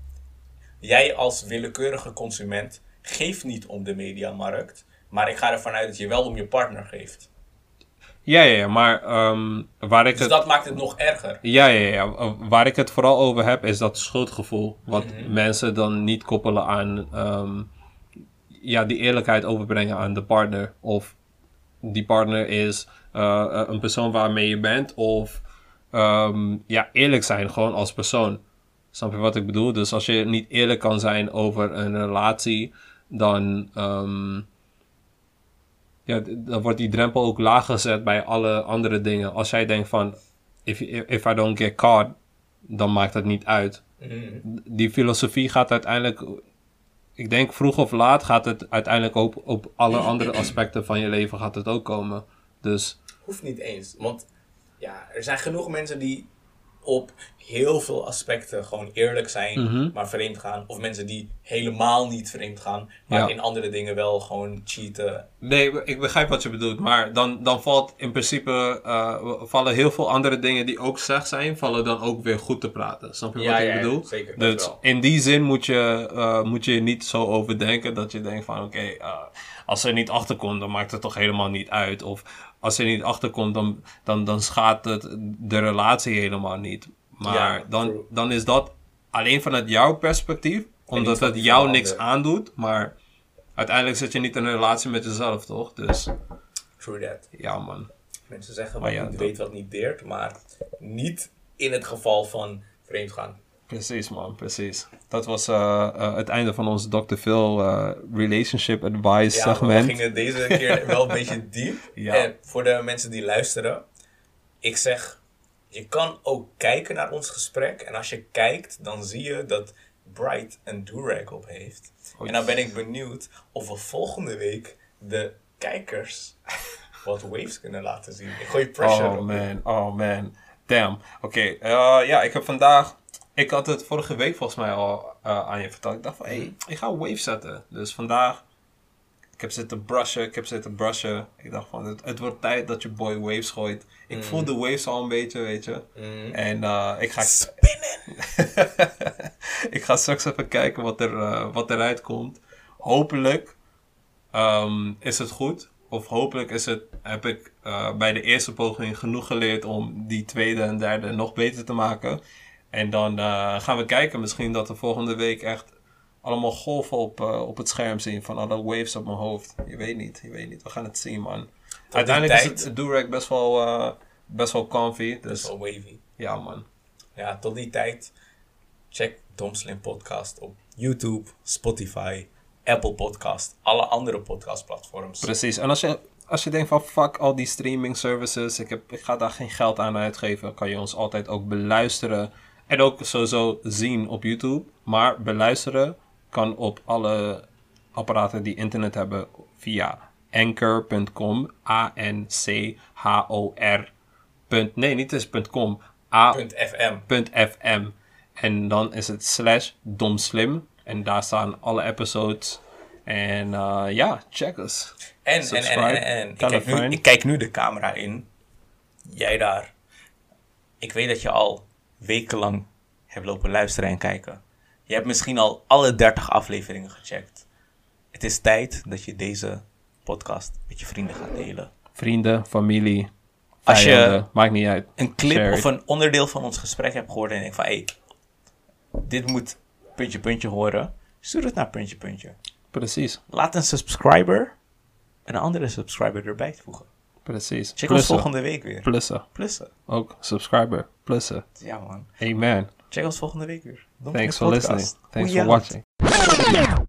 Jij als willekeurige consument geef niet om de mediamarkt, maar ik ga ervan uit dat je wel om je partner geeft. Ja, ja, ja, maar um, waar ik dus het... dat maakt het nog erger. Ja, ja, ja. Waar ik het vooral over heb, is dat schuldgevoel. Wat mm-hmm. mensen dan niet koppelen aan... Um, ja, die eerlijkheid overbrengen aan de partner. Of die partner is uh, een persoon waarmee je bent. Of um, ja, eerlijk zijn, gewoon als persoon. Snap je wat ik bedoel? Dus als je niet eerlijk kan zijn over een relatie, dan, um, ja, dan wordt die drempel ook laag gezet bij alle andere dingen. Als jij denkt van, if, if I don't get caught, dan maakt het niet uit. Mm. Die filosofie gaat uiteindelijk, ik denk vroeg of laat gaat het uiteindelijk ook op alle andere aspecten van je leven gaat het ook komen. Dus hoeft niet eens, want ja, er zijn genoeg mensen die op heel veel aspecten gewoon eerlijk zijn, mm-hmm. maar vreemd gaan. Of mensen die helemaal niet vreemd gaan, maar ja. in andere dingen wel gewoon cheaten. Nee, ik begrijp wat je bedoelt, maar dan, dan valt in principe, uh, vallen heel veel andere dingen die ook slecht zijn, vallen dan ook weer goed te praten. Snap je ja, wat ik ja, bedoel? Ja, zeker. Dus in die zin moet je, uh, moet je niet zo overdenken dat je denkt van oké, okay, uh, als ze er niet achter komt, dan maakt het toch helemaal niet uit. Of als ze er niet achter komt, dan, dan, dan schaadt het de relatie helemaal niet. Maar ja, dan, dan is dat alleen vanuit jouw perspectief, omdat het jou niks aandoet, maar uiteindelijk zit je niet in een relatie met jezelf, toch? Dus, true that. Ja, man. Mensen zeggen, maar ja, niet weet wat niet deert, maar niet in het geval van vreemdgaan. Precies, man, precies. Dat was uh, uh, het einde van ons dokter Phil uh, Relationship Advice ja, segment. We gingen deze keer wel een beetje diep. Ja. En voor de mensen die luisteren, ik zeg... Je kan ook kijken naar ons gesprek. En als je kijkt, dan zie je dat Bright een do-rag op heeft. Goed. En dan ben ik benieuwd of we volgende week de kijkers wat waves kunnen laten zien. Ik gooi pressure oh, op. Man. Oh man, damn. Oké, okay. uh, ja, ik heb vandaag... Ik had het vorige week volgens mij al uh, aan je verteld. Ik dacht van, hé, hey, ik ga waves zetten. Dus vandaag... Ik heb zitten brushen, ik heb zitten brushen. Ik dacht van, het, het wordt tijd dat je boy waves gooit. Ik mm. voel de waves al een beetje, weet je. Mm. En uh, ik ga... Spinnen! Ik ga straks even kijken wat, er, uh, wat eruit komt. Hopelijk um, is het goed. Of hopelijk is het, heb ik uh, bij de eerste poging genoeg geleerd om die tweede en derde nog beter te maken. En dan uh, gaan we kijken. Misschien dat de volgende week echt... allemaal golven op, uh, op het scherm zien van alle waves op mijn hoofd. Je weet niet, je weet niet. We gaan het zien, man. Tot uiteindelijk tijd... is het do-rag best wel, uh, best wel comfy. Dus... Best wel wavy. Ja, man. Ja, tot die tijd. Check Dom Slim Podcast op YouTube, Spotify, Apple Podcast. Alle andere podcastplatforms. Precies. En als je, als je denkt van fuck al die streaming services. Ik, heb, ik ga daar geen geld aan uitgeven. Kan je ons altijd ook beluisteren. En ook sowieso zien op YouTube. Maar beluisteren kan op alle apparaten die internet hebben via anchor punt com, A N C H O R. Nee, niet eens .com, A F M. En dan is het slash domslim. En daar staan alle episodes. En uh, ja, check us. En, en, en, en, en. Ik, kijk nu, ik kijk nu de camera in. Jij daar. Ik weet dat je al wekenlang hebt lopen luisteren en kijken. Je hebt misschien al alle dertig afleveringen gecheckt. Het is tijd dat je deze podcast met je vrienden gaat delen. Vrienden, familie, vijanden, als je maakt niet uit. Een clip Share of een onderdeel van ons gesprek hebt gehoord en denkt van... Hey, dit moet puntje puntje horen. Stuur het naar puntje puntje. Precies. Laat een subscriber een andere subscriber erbij voegen. Precies. Check Plussen. Ons volgende week weer. Plussen. Plussen. Ook subscriber. Plussen. Ja, man. Amen. Check ons volgende week weer. Don't Thanks for podcast. Listening. Thanks We for out. Watching.